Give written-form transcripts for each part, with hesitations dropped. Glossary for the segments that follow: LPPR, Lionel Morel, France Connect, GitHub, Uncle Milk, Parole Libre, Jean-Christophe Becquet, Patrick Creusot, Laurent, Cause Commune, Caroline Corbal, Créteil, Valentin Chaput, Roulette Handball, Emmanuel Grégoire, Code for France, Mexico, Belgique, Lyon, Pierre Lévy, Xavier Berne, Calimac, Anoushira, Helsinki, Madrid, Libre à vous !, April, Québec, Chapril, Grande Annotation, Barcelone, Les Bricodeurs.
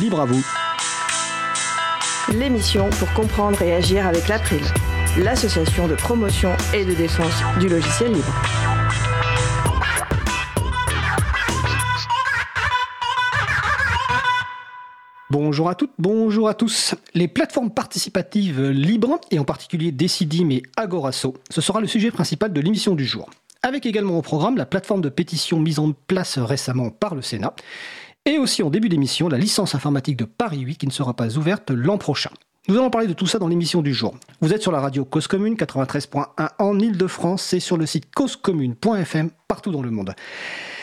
Libre à vous. L'émission pour comprendre et agir avec l'April, l'association de promotion et de défense du logiciel libre. Bonjour à toutes, bonjour à tous. Les plateformes participatives libres, et en particulier Decidim et Agora.asso, ce sera le sujet principal de l'émission du jour. Avec également au programme la plateforme de pétition mise en place récemment par le Sénat, et aussi en début d'émission, la licence informatique de Paris 8 qui ne sera pas ouverte l'an prochain. Nous allons parler de tout ça dans l'émission du jour. Vous êtes sur la radio Cause Commune 93.1 en Ile-de-France et sur le site causecommune.fm partout dans le monde.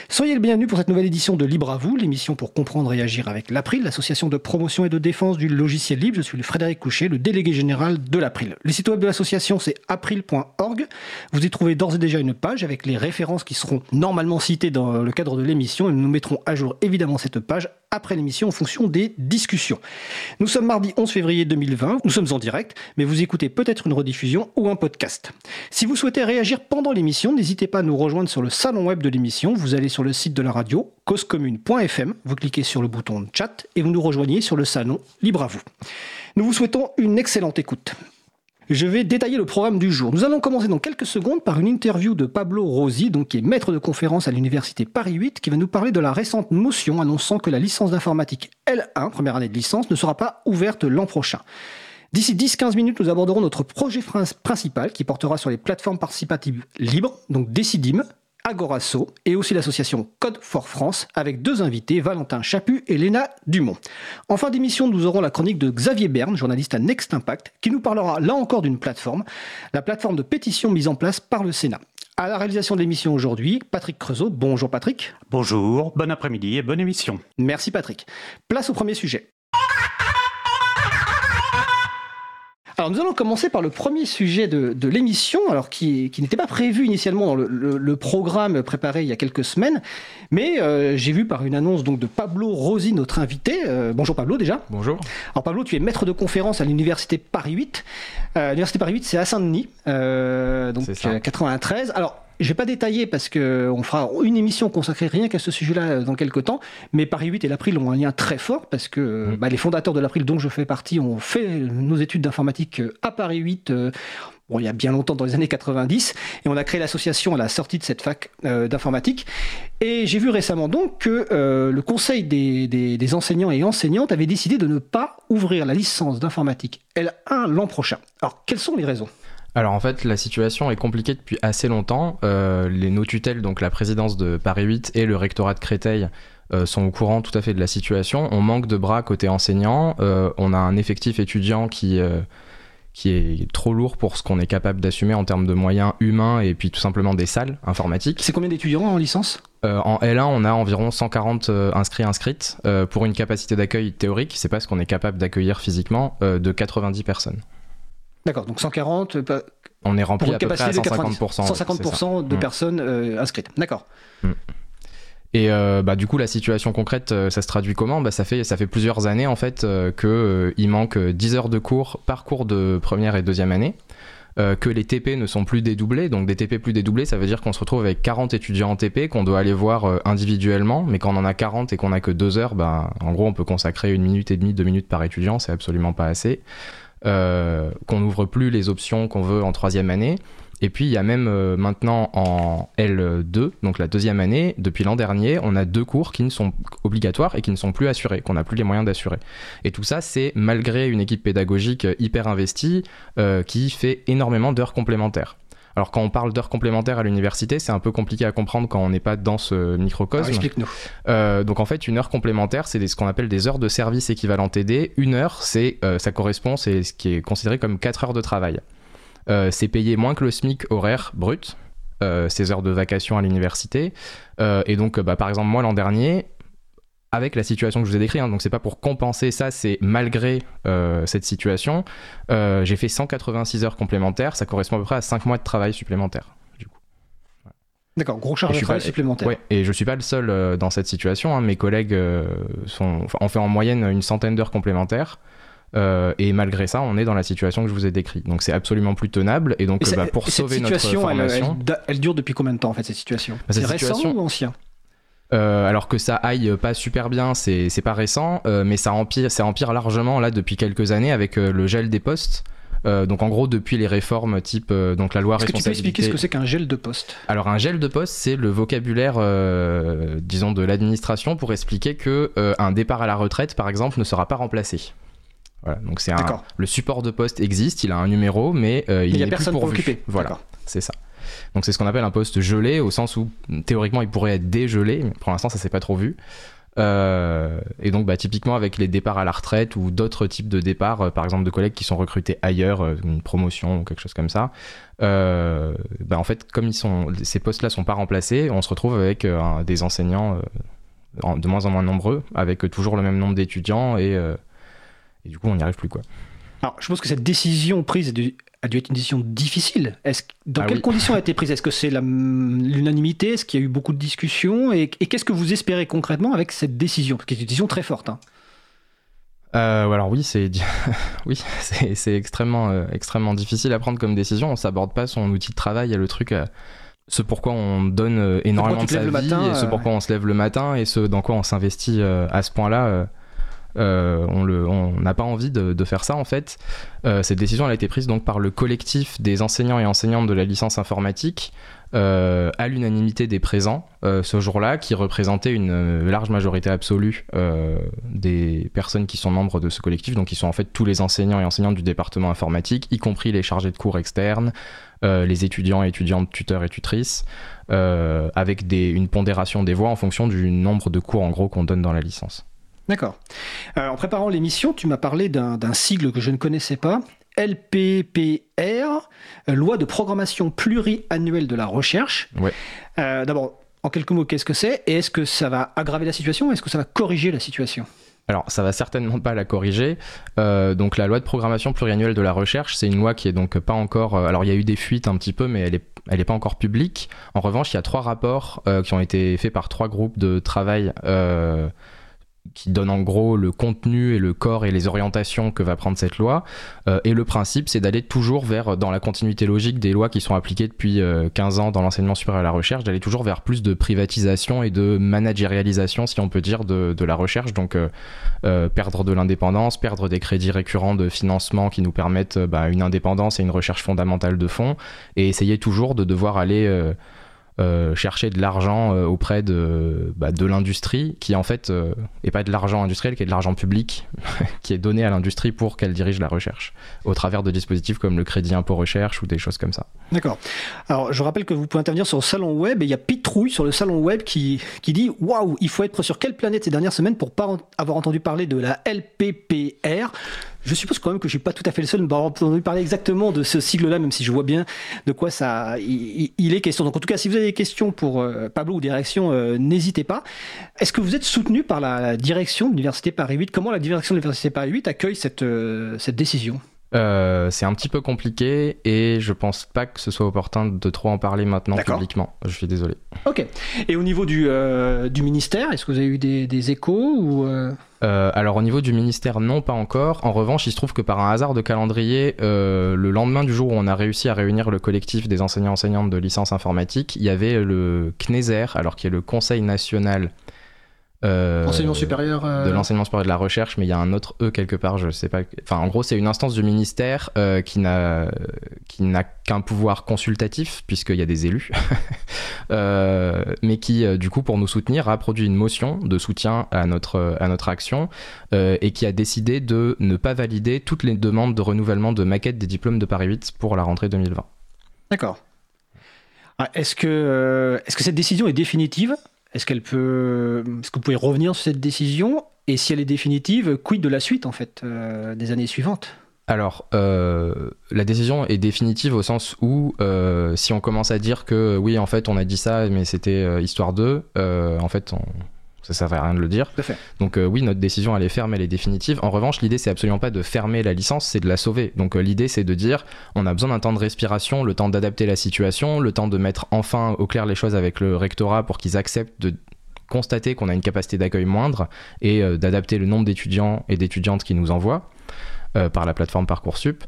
Soyez le bienvenu pour cette nouvelle édition de Libre à vous, l'émission pour comprendre et agir avec l'April, l'association de promotion et de défense du logiciel libre. Je suis le Frédéric Couchet, le délégué général de l'April. Le site web de l'association, c'est april.org. Vous y trouvez d'ores et déjà une page avec les références qui seront normalement citées dans le cadre de l'émission. Et nous mettrons à jour évidemment cette page après l'émission en fonction des discussions. Nous sommes mardi 11 février 2020. Nous sommes en direct, mais vous écoutez peut-être une rediffusion ou un podcast. Si vous souhaitez réagir pendant l'émission, n'hésitez pas à nous rejoindre sur le salon web de l'émission. Vous allez sur le site de la radio, causecommune.fm, vous cliquez sur le bouton chat et vous nous rejoignez sur le salon Libre à vous. Nous vous souhaitons une excellente écoute. Je vais détailler le programme du jour. Nous allons commencer dans quelques secondes par une interview de Pablo Rauzy, donc qui est maître de conférence à l'université Paris 8, qui va nous parler de la récente motion annonçant que la licence d'informatique L1, première année de licence, ne sera pas ouverte l'an prochain. D'ici 10-15 minutes, nous aborderons notre projet principal qui portera sur les plateformes participatives libres, donc Decidim, Agora.asso et aussi l'association Code for France avec deux invités, Valentin Chaput et Léna Dumont. En fin d'émission, nous aurons la chronique de Xavier Berne, journaliste à Next INpact, qui nous parlera là encore d'une plateforme, la plateforme de pétition mise en place par le Sénat. À la réalisation de l'émission aujourd'hui, Patrick Creusot. Bonjour Patrick. Bonjour, bon après-midi et bonne émission. Merci Patrick. Place au premier sujet. Alors nous allons commencer par le premier sujet de l'émission, alors qui n'était pas prévu initialement dans le programme préparé il y a quelques semaines, mais j'ai vu par une annonce donc de Pablo Rauzy, notre invité. Bonjour Pablo déjà. Bonjour. Alors Pablo, tu es maître de conférence à l'université Paris 8. L'université Paris 8, c'est à Saint-Denis, donc 93. Alors je vais pas détailler parce que on fera une émission consacrée rien qu'à ce sujet-là dans quelques temps, mais Paris 8 et l'April ont un lien très fort parce que les fondateurs de l'April dont je fais partie ont fait nos études d'informatique à Paris 8 bon, il y a bien longtemps, dans les années 90, et on a créé l'association à la sortie de cette fac d'informatique. Et j'ai vu récemment donc que le conseil des enseignants et enseignantes avait décidé de ne pas ouvrir la licence d'informatique L1 l'an prochain. Alors, quelles sont les raisons ? Alors en fait, la situation est compliquée depuis assez longtemps. Nos tutelles, donc la présidence de Paris 8 et le rectorat de Créteil, sont au courant tout à fait de la situation. On manque de bras côté enseignant. On a un effectif étudiant qui est trop lourd pour ce qu'on est capable d'assumer en termes de moyens humains et puis tout simplement des salles informatiques. C'est combien d'étudiants en licence ? En L1, on a environ 140 inscrites pour une capacité d'accueil théorique, c'est pas ce qu'on est capable d'accueillir physiquement, de 90 personnes. D'accord, donc 140, on est rempli à peu près à 150% de personnes inscrites. D'accord. Et du coup, la situation concrète, ça se traduit comment ? Ça fait plusieurs années en fait qu'il manque 10 heures de cours par cours de première et deuxième année, que les TP ne sont plus dédoublés. Donc des TP plus dédoublés, ça veut dire qu'on se retrouve avec 40 étudiants en TP qu'on doit aller voir individuellement, mais quand on en a 40 et qu'on a que 2 heures, en gros on peut consacrer 1 minute et demie, 2 minutes par étudiant, c'est absolument pas assez. Qu'on n'ouvre plus les options qu'on veut en troisième année. Et puis il y a même maintenant en L2, donc la deuxième année, depuis l'an dernier, on a 2 cours qui ne sont obligatoires et qui ne sont plus assurés, qu'on n'a plus les moyens d'assurer. Et tout ça, c'est malgré une équipe pédagogique hyper investie qui fait énormément d'heures complémentaires. Alors quand on parle d'heures complémentaires à l'université, c'est un peu compliqué à comprendre quand on n'est pas dans ce microcosme. Alors, explique-nous. Donc en fait, une heure complémentaire, c'est ce qu'on appelle des heures de service équivalent TD. Une heure, ça correspond, c'est ce qui est considéré comme 4 heures de travail. C'est payé moins que le SMIC horaire brut, ces heures de vacation à l'université. Et donc, par exemple, moi l'an dernier, avec la situation que je vous ai décrite, donc c'est pas pour compenser ça, c'est malgré cette situation, j'ai fait 186 heures complémentaires, ça correspond à peu près à 5 mois de travail supplémentaire. Du coup. Ouais. D'accord, gros charge de travail supplémentaire. Ouais, et je suis pas le seul dans cette situation, hein, mes collègues on fait en moyenne une centaine d'heures complémentaires. Et malgré ça, on est dans la situation que je vous ai décrite. Donc c'est absolument plus tenable. Et donc pour sauver notre formation... Cette situation, elle dure depuis combien de temps en fait, cette situation ? C'est récent ou ancien ? alors que ça aille pas super bien, c'est pas récent, mais ça empire largement là depuis quelques années avec le gel des postes. Donc en gros depuis les réformes type donc la loi responsabilité. Est-ce que tu peux expliquer ce que c'est qu'un gel de poste? Alors un gel de poste, c'est le vocabulaire disons de l'administration pour expliquer que un départ à la retraite par exemple ne sera pas remplacé. Voilà, donc c'est le support de poste existe, il a un numéro mais il n'est plus pourvu. Voilà, c'est ça. Donc c'est ce qu'on appelle un poste gelé au sens où théoriquement il pourrait être dégelé, mais pour l'instant ça s'est pas trop vu. Et donc bah, typiquement avec les départs à la retraite ou d'autres types de départs, par exemple de collègues qui sont recrutés ailleurs, une promotion ou quelque chose comme ça, bah, en fait comme ces postes-là sont pas remplacés, on se retrouve avec des enseignants de moins en moins nombreux, avec toujours le même nombre d'étudiants et du coup on n'y arrive plus quoi. Alors je pense que cette décision prise a dû être une décision difficile. Dans quelles conditions a été prise? Est-ce que c'est l'unanimité? Est-ce qu'il y a eu beaucoup de discussions? Et qu'est-ce que vous espérez concrètement avec cette décision? Parce que c'est une décision très forte. Hein. Alors oui, c'est oui, extrêmement, extrêmement difficile à prendre comme décision. On ne s'aborde pas son outil de travail. Il y a le truc, ce pourquoi on donne énormément de sa vie, et ce pourquoi on se lève le matin, et ce dans quoi on s'investit à ce point-là. On n'a pas envie de faire ça en fait. Cette décision elle a été prise donc par le collectif des enseignants et enseignantes de la licence informatique à l'unanimité des présents ce jour-là, qui représentait une large majorité absolue des personnes qui sont membres de ce collectif, donc qui sont en fait tous les enseignants et enseignantes du département informatique, y compris les chargés de cours externes, les étudiants et étudiantes, tuteurs et tutrices, avec une pondération des voix en fonction du nombre de cours en gros qu'on donne dans la licence. D'accord. En préparant l'émission, tu m'as parlé d'un sigle que je ne connaissais pas, LPPR, Loi de programmation pluriannuelle de la recherche. Ouais. D'abord, en quelques mots, qu'est-ce que c'est? Et est-ce que ça va aggraver la situation? Est-ce que ça va corriger la situation? Alors, ça va certainement pas la corriger. Donc, la loi de programmation pluriannuelle de la recherche, c'est une loi qui est donc pas encore... Alors, il y a eu des fuites un petit peu, mais elle est pas encore publique. En revanche, il y a 3 rapports qui ont été faits par 3 groupes de travail... qui donne en gros le contenu et le corps et les orientations que va prendre cette loi. Et le principe, c'est d'aller toujours vers, dans la continuité logique des lois qui sont appliquées depuis 15 ans dans l'enseignement supérieur à la recherche, d'aller toujours vers plus de privatisation et de managérialisation, si on peut dire, de la recherche. Donc perdre de l'indépendance, perdre des crédits récurrents de financement qui nous permettent une indépendance et une recherche fondamentale de fond, et essayer toujours de devoir aller... chercher de l'argent auprès de l'industrie qui en fait est pas de l'argent industriel, qui est de l'argent public qui est donné à l'industrie pour qu'elle dirige la recherche au travers de dispositifs comme le crédit impôt recherche ou des choses comme ça. D'accord. Alors je rappelle que vous pouvez intervenir sur le salon web, et il y a Pitrouille sur le salon web qui dit « Waouh, il faut être sur quelle planète ces dernières semaines pour pas avoir entendu parler de la LPPR ?» Je suppose quand même que je suis pas tout à fait le seul à ne pas avoir entendu parler exactement de ce sigle-là, même si je vois bien de quoi ça il est question. Donc en tout cas, si vous avez des questions pour Pablo ou des réactions, n'hésitez pas. Est-ce que vous êtes soutenu par la direction de l'Université Paris 8? Comment la direction de l'Université Paris 8 accueille cette décision? C'est un petit peu compliqué et je pense pas que ce soit opportun de trop en parler maintenant publiquement. Je suis désolé. Ok. Et au niveau du ministère, est-ce que vous avez eu des échos ou Alors au niveau du ministère, non, pas encore. En revanche, il se trouve que par un hasard de calendrier, le lendemain du jour où on a réussi à réunir le collectif des enseignants et enseignantes de licence informatique, il y avait le CNESER, alors qui est le Conseil national de l'enseignement supérieur de la recherche, mais il y a un autre E quelque part, je sais pas. Enfin, en gros, c'est une instance du ministère qui n'a qu'un pouvoir consultatif, puisqu'il y a des élus, mais qui, du coup, pour nous soutenir, a produit une motion de soutien à notre action et qui a décidé de ne pas valider toutes les demandes de renouvellement de maquettes des diplômes de Paris 8 pour la rentrée 2020. D'accord. Est-ce que cette décision est définitive ? Est-ce que vous pouvez revenir sur cette décision? Et si elle est définitive, quid de la suite, en fait, des années suivantes? Alors, la décision est définitive au sens où, si on commence à dire que, oui, en fait, on a dit ça, mais c'était histoire d'eux, en fait, ça ne servait à rien de le dire. Tout à fait. Donc oui, notre décision, elle est ferme, elle est définitive. En revanche, l'idée, c'est absolument pas de fermer la licence, c'est de la sauver. Donc l'idée, c'est de dire, on a besoin d'un temps de respiration, le temps d'adapter la situation, le temps de mettre enfin au clair les choses avec le rectorat pour qu'ils acceptent de constater qu'on a une capacité d'accueil moindre et d'adapter le nombre d'étudiants et d'étudiantes qui nous envoient. par la plateforme Parcoursup.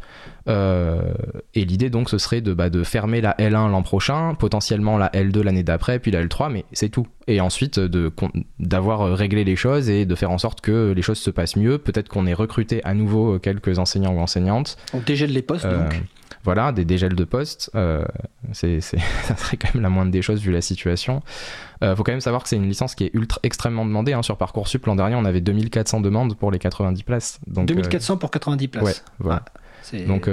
Et l'idée donc ce serait de fermer la L1 l'an prochain, potentiellement la L2 l'année d'après, puis la L3, mais c'est tout. Et ensuite d'avoir réglé les choses et de faire en sorte que les choses se passent mieux. Peut-être qu'on ait recruté à nouveau quelques enseignants ou enseignantes. On dégèle les postes donc. Voilà, des dégels de postes, ça serait quand même la moindre des choses vu la situation. Faut quand même savoir que c'est une licence qui est extrêmement demandée, hein. Sur Parcoursup, l'an dernier, on avait 2400 demandes pour les 90 places. Donc, 2400 pour 90 places. Ouais, voilà. Ouais, donc,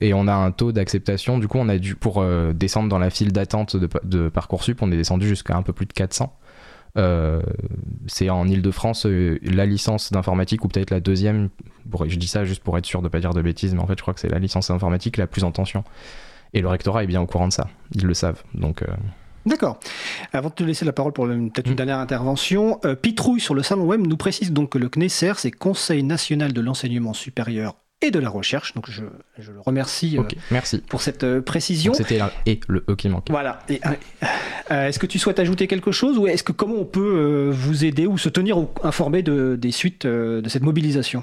et on a un taux d'acceptation, du coup, on a dû, pour descendre dans la file d'attente de Parcoursup, on est descendu jusqu'à un peu plus de 400. C'est en Ile-de-France la licence d'informatique, ou peut-être la deuxième, je dis ça juste pour être sûr de ne pas dire de bêtises, mais en fait je crois que c'est la licence d'informatique la plus en tension, et le rectorat est bien au courant de ça, ils le savent donc... D'accord. Avant de te laisser la parole pour peut-être une dernière intervention, Pitrouille sur le salon web nous précise donc que le CNESER, c'est Conseil National de l'Enseignement Supérieur et de la Recherche, donc je le remercie merci. Pour cette précision. Donc c'était le E qui manquait. Voilà. Est-ce que tu souhaites ajouter quelque chose, ou comment on peut vous aider ou se tenir informé des suites de cette mobilisation?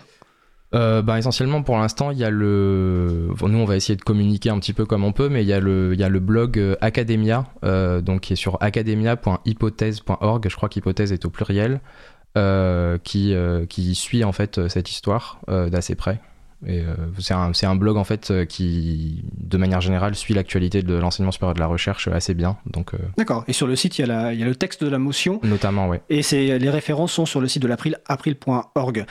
Essentiellement pour l'instant, il y a nous on va essayer de communiquer un petit peu comme on peut, mais il y a le blog Academia, donc qui est sur academia.hypothèse.org, je crois qu'hypothèse est au pluriel, qui suit en fait cette histoire d'assez près. C'est un blog en fait qui de manière générale suit l'actualité de l'enseignement supérieur et de la recherche assez bien donc... D'accord, et sur le site il y a le texte de la motion notamment, ouais. Et les références sont sur le site de l'April, april.org.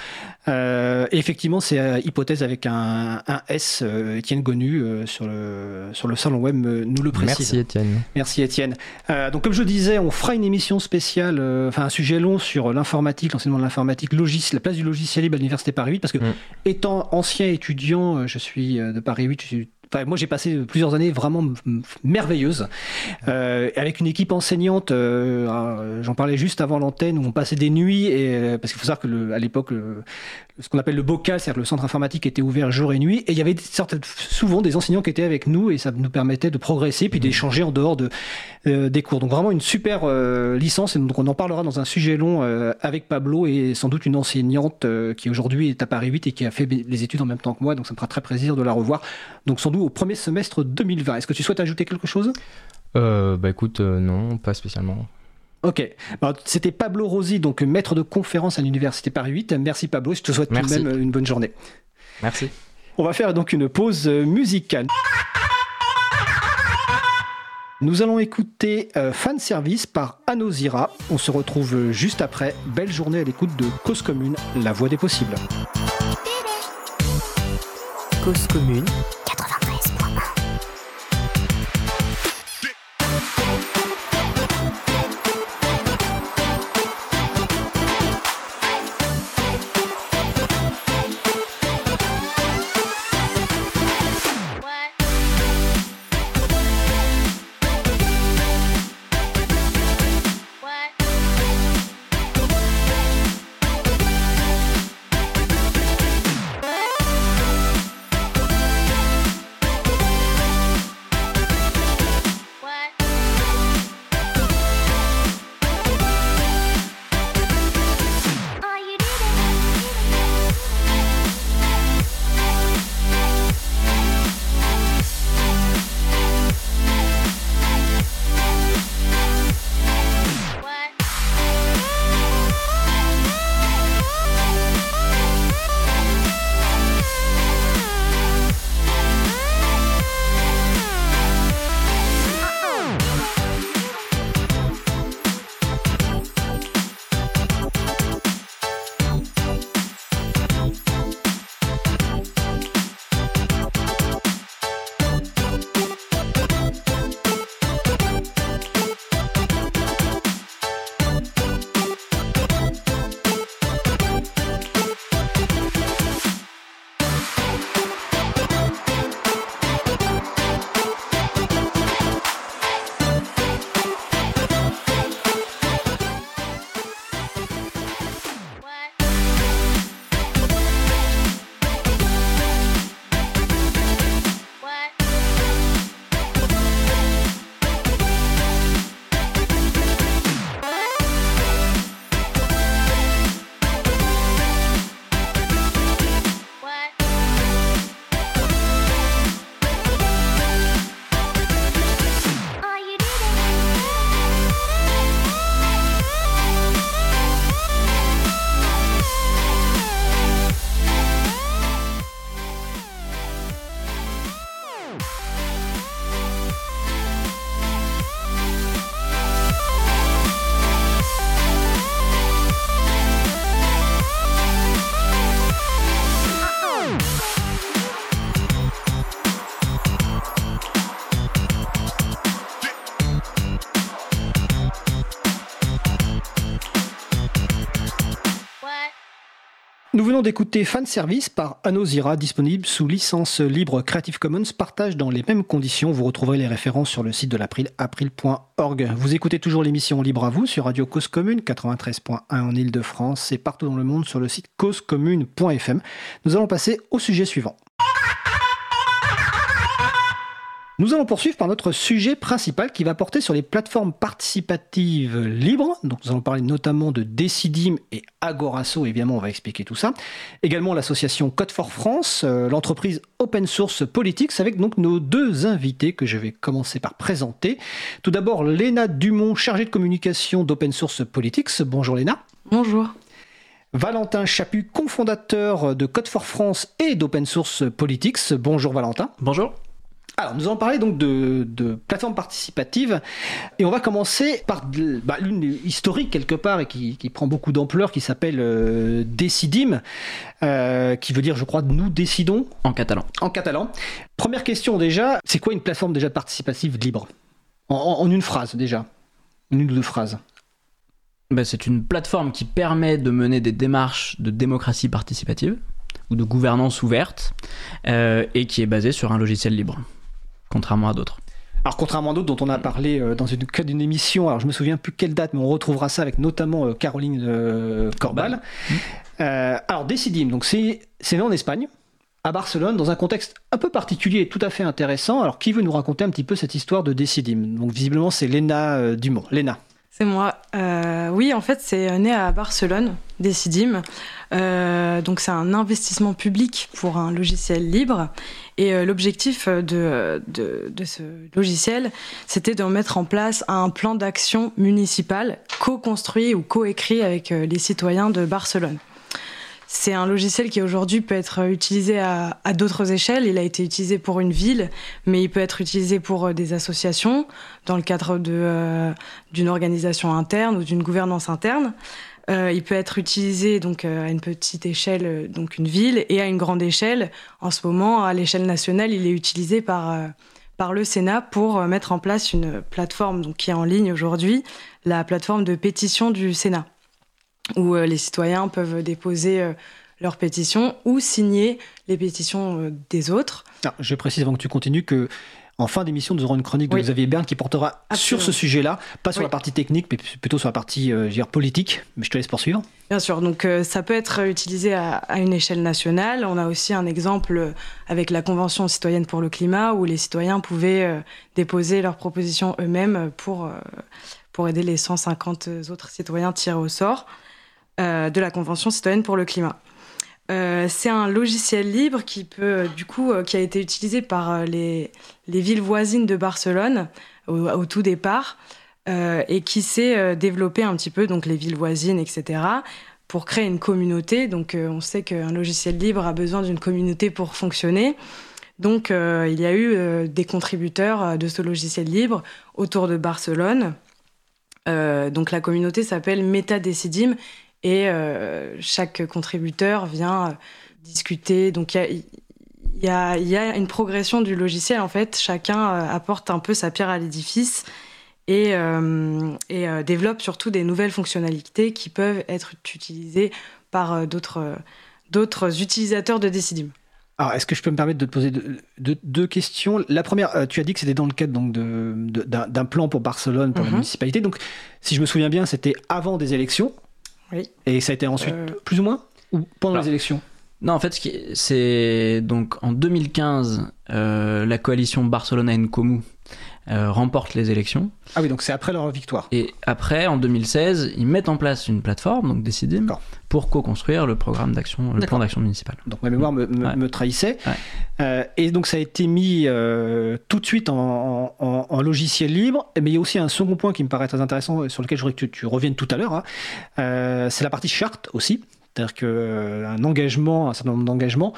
Effectivement c'est hypothèse avec un S, Étienne Gonnu sur le salon web nous le précise. Merci Étienne. Donc comme je disais, on fera une émission spéciale, un sujet long sur l'informatique, l'enseignement de l'informatique, la place du logiciel libre à l'université Paris 8, parce que étant ancien étudiant, je suis de Paris 8, moi j'ai passé plusieurs années vraiment merveilleuses, avec une équipe enseignante, j'en parlais juste avant l'antenne, où on passait des nuits, parce qu'il faut savoir qu'à l'époque, ce qu'on appelle le bocal, c'est-à-dire le centre informatique était ouvert jour et nuit, et il y avait souvent des enseignants qui étaient avec nous, et ça nous permettait de progresser, puis d'échanger en dehors des cours. Donc vraiment une super licence, et donc on en parlera dans un sujet long avec Pablo, et sans doute une enseignante qui aujourd'hui est à Paris 8 et qui a fait les études en même temps que moi, donc ça me fera très plaisir de la revoir. Donc sans doute au premier semestre 2020. Est-ce que tu souhaites ajouter quelque chose ? Écoute, non, pas spécialement. Ok. Alors, c'était Pablo Rauzy, donc maître de conférence à l'Université Paris 8. Merci Pablo, je te souhaite tout de même une bonne journée. Merci. On va faire donc une pause musicale. Nous allons écouter Fan Service par Anoushira. On se retrouve juste après. Belle journée à l'écoute de Cause Commune, la voix des possibles. Cause Commune. Nous venons d'écouter Fanservice par Anoushira, disponible sous licence libre Creative Commons, partage dans les mêmes conditions. Vous retrouverez les références sur le site de l'April, april.org. Vous écoutez toujours l'émission Libre à vous sur Radio Cause Commune, 93.1 en Ile-de-France et partout dans le monde sur le site causecommune.fm. Nous allons passer au sujet suivant. Nous allons poursuivre par notre sujet principal qui va porter sur les plateformes participatives libres. Donc nous allons parler notamment de Decidim et Agora.asso, évidemment on va expliquer tout ça. Également l'association Code for France, l'entreprise Open Source Politics, avec donc nos deux invités que je vais commencer par présenter. Tout d'abord Léna Dumont, chargée de communication d'Open Source Politics. Bonjour Léna. Bonjour. Valentin Chaput, cofondateur de Code for France et d'Open Source Politics. Bonjour Valentin. Bonjour. Alors, nous allons parler donc de plateformes participatives et on va commencer par l'une historique quelque part et qui prend beaucoup d'ampleur, qui s'appelle Decidim, qui veut dire, je crois, nous décidons. En catalan. En catalan. Première question déjà, c'est quoi une plateforme déjà participative libre en une phrase déjà, une ou deux phrases. Ben, c'est une plateforme qui permet de mener des démarches de démocratie participative ou de gouvernance ouverte et qui est basée sur un logiciel libre. Contrairement à d'autres. Alors contrairement à d'autres dont on a parlé dans le cadre d'une émission, alors je me souviens plus quelle date, mais on retrouvera ça avec notamment Caroline Corbal. Alors Decidim, donc c'est né en Espagne, à Barcelone, dans un contexte un peu particulier et tout à fait intéressant. Alors qui veut nous raconter un petit peu cette histoire de Decidim ? Donc visiblement c'est Léna Dumont. Léna. C'est moi. Oui, en fait, c'est né à Barcelone, Decidim. Donc, c'est un investissement public pour un logiciel libre. Et l'objectif de ce logiciel, c'était de mettre en place un plan d'action municipal co-construit ou co-écrit avec les citoyens de Barcelone. C'est un logiciel qui aujourd'hui peut être utilisé à d'autres échelles. Il a été utilisé pour une ville, mais il peut être utilisé pour des associations dans le cadre d'une organisation interne ou d'une gouvernance interne. Il peut être utilisé donc à une petite échelle, donc une ville, et à une grande échelle. En ce moment, à l'échelle nationale, il est utilisé par le Sénat pour mettre en place une plateforme donc, qui est en ligne aujourd'hui, la plateforme de pétition du Sénat, où les citoyens peuvent déposer leurs pétitions ou signer les pétitions des autres. Ah, je précise avant que tu continues qu'en fin d'émission, nous aurons une chronique de Xavier Berne qui portera sur ce sujet-là, pas sur la partie technique, mais plutôt sur la partie politique. Mais je te laisse poursuivre. Bien sûr, donc ça peut être utilisé à une échelle nationale. On a aussi un exemple avec la Convention citoyenne pour le climat, où les citoyens pouvaient déposer leurs propositions eux-mêmes pour aider les 150 autres citoyens tirés au sort de la Convention citoyenne pour le climat. C'est un logiciel libre qui peut, qui a été utilisé par les villes voisines de Barcelone au tout départ et qui s'est développé un petit peu, donc les villes voisines, etc., pour créer une communauté. Donc on sait qu'un logiciel libre a besoin d'une communauté pour fonctionner. Donc il y a eu des contributeurs de ce logiciel libre autour de Barcelone. Donc la communauté s'appelle MetaDecidim. Et chaque contributeur vient discuter. Donc, il y a une progression du logiciel, en fait. Chacun apporte un peu sa pierre à l'édifice et développe surtout des nouvelles fonctionnalités qui peuvent être utilisées par d'autres utilisateurs de Decidim. Alors, est-ce que je peux me permettre de te poser deux questions ? La première, tu as dit que c'était dans le cadre donc, d'un plan pour Barcelone, pour la municipalité. Donc, si je me souviens bien, c'était avant des élections. Oui. Et ça a été ensuite plus ou moins ou pendant les élections ? Non, en fait, c'est donc en 2015, la coalition Barcelona en Comú remporte les élections. Ah oui, donc c'est après leur victoire. Et après, en 2016, ils mettent en place une plateforme, donc Decidim, pour co-construire le programme d'action, le plan d'action municipal. Donc ma mémoire me trahissait. Ouais. Et donc ça a été mis tout de suite en logiciel libre. Mais il y a aussi un second point qui me paraît très intéressant, sur lequel je voudrais que tu reviennes tout à l'heure. Hein. C'est la partie charte aussi. C'est-à-dire qu'un engagement, un certain nombre d'engagements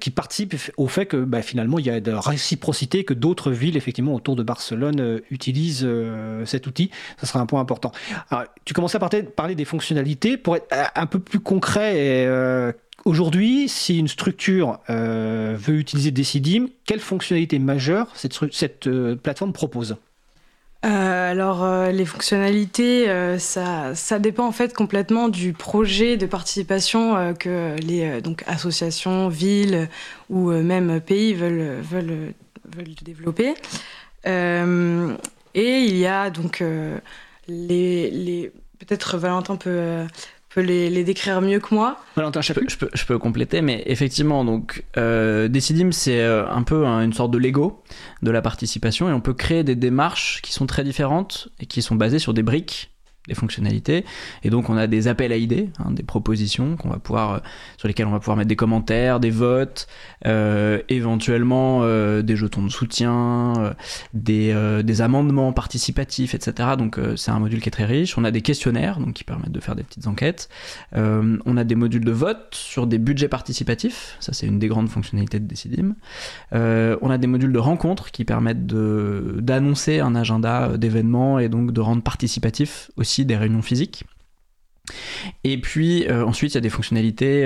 qui participent au fait que finalement il y a de la réciprocité, que d'autres villes effectivement autour de Barcelone utilisent cet outil. Ça sera un point important. Alors, tu commençais à parler des fonctionnalités. Pour être un peu plus concret, aujourd'hui, si une structure veut utiliser Decidim, quelles fonctionnalités majeures cette plateforme propose ? Les fonctionnalités, ça dépend en fait complètement du projet de participation que les donc associations, villes ou même pays veulent développer. Et il y a donc peut-être Valentin peut les décrire mieux que moi. Valentin, je peux compléter, mais effectivement, donc Decidim, c'est un peu une sorte de Lego de la participation, et on peut créer des démarches qui sont très différentes et qui sont basées sur des briques, des fonctionnalités, et donc on a des appels à idées, des propositions qu'on va pouvoir, sur lesquelles on va pouvoir mettre des commentaires, des votes, éventuellement des jetons de soutien, des amendements participatifs, etc. Donc c'est un module qui est très riche. On a des questionnaires donc qui permettent de faire des petites enquêtes. On a des modules de vote sur des budgets participatifs, ça c'est une des grandes fonctionnalités de Decidim. On a des modules de rencontres qui permettent d'annoncer un agenda d'événements et donc de rendre participatif aussi des réunions physiques. Et puis ensuite il y a des fonctionnalités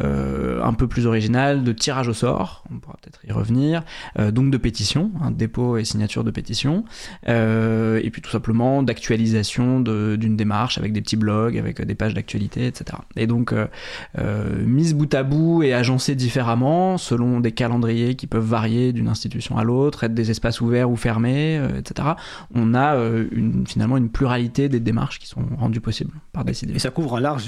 un peu plus originales de tirage au sort, on pourra peut-être y revenir, donc de pétition, dépôt et signature de pétition, et puis tout simplement d'actualisation d'une démarche avec des petits blogs, avec des pages d'actualité, etc. Et donc mise bout à bout et agencée différemment selon des calendriers qui peuvent varier d'une institution à l'autre, être des espaces ouverts ou fermés, etc. On a finalement une pluralité des démarches qui sont rendues possibles par Decidim. Et ça couvre un large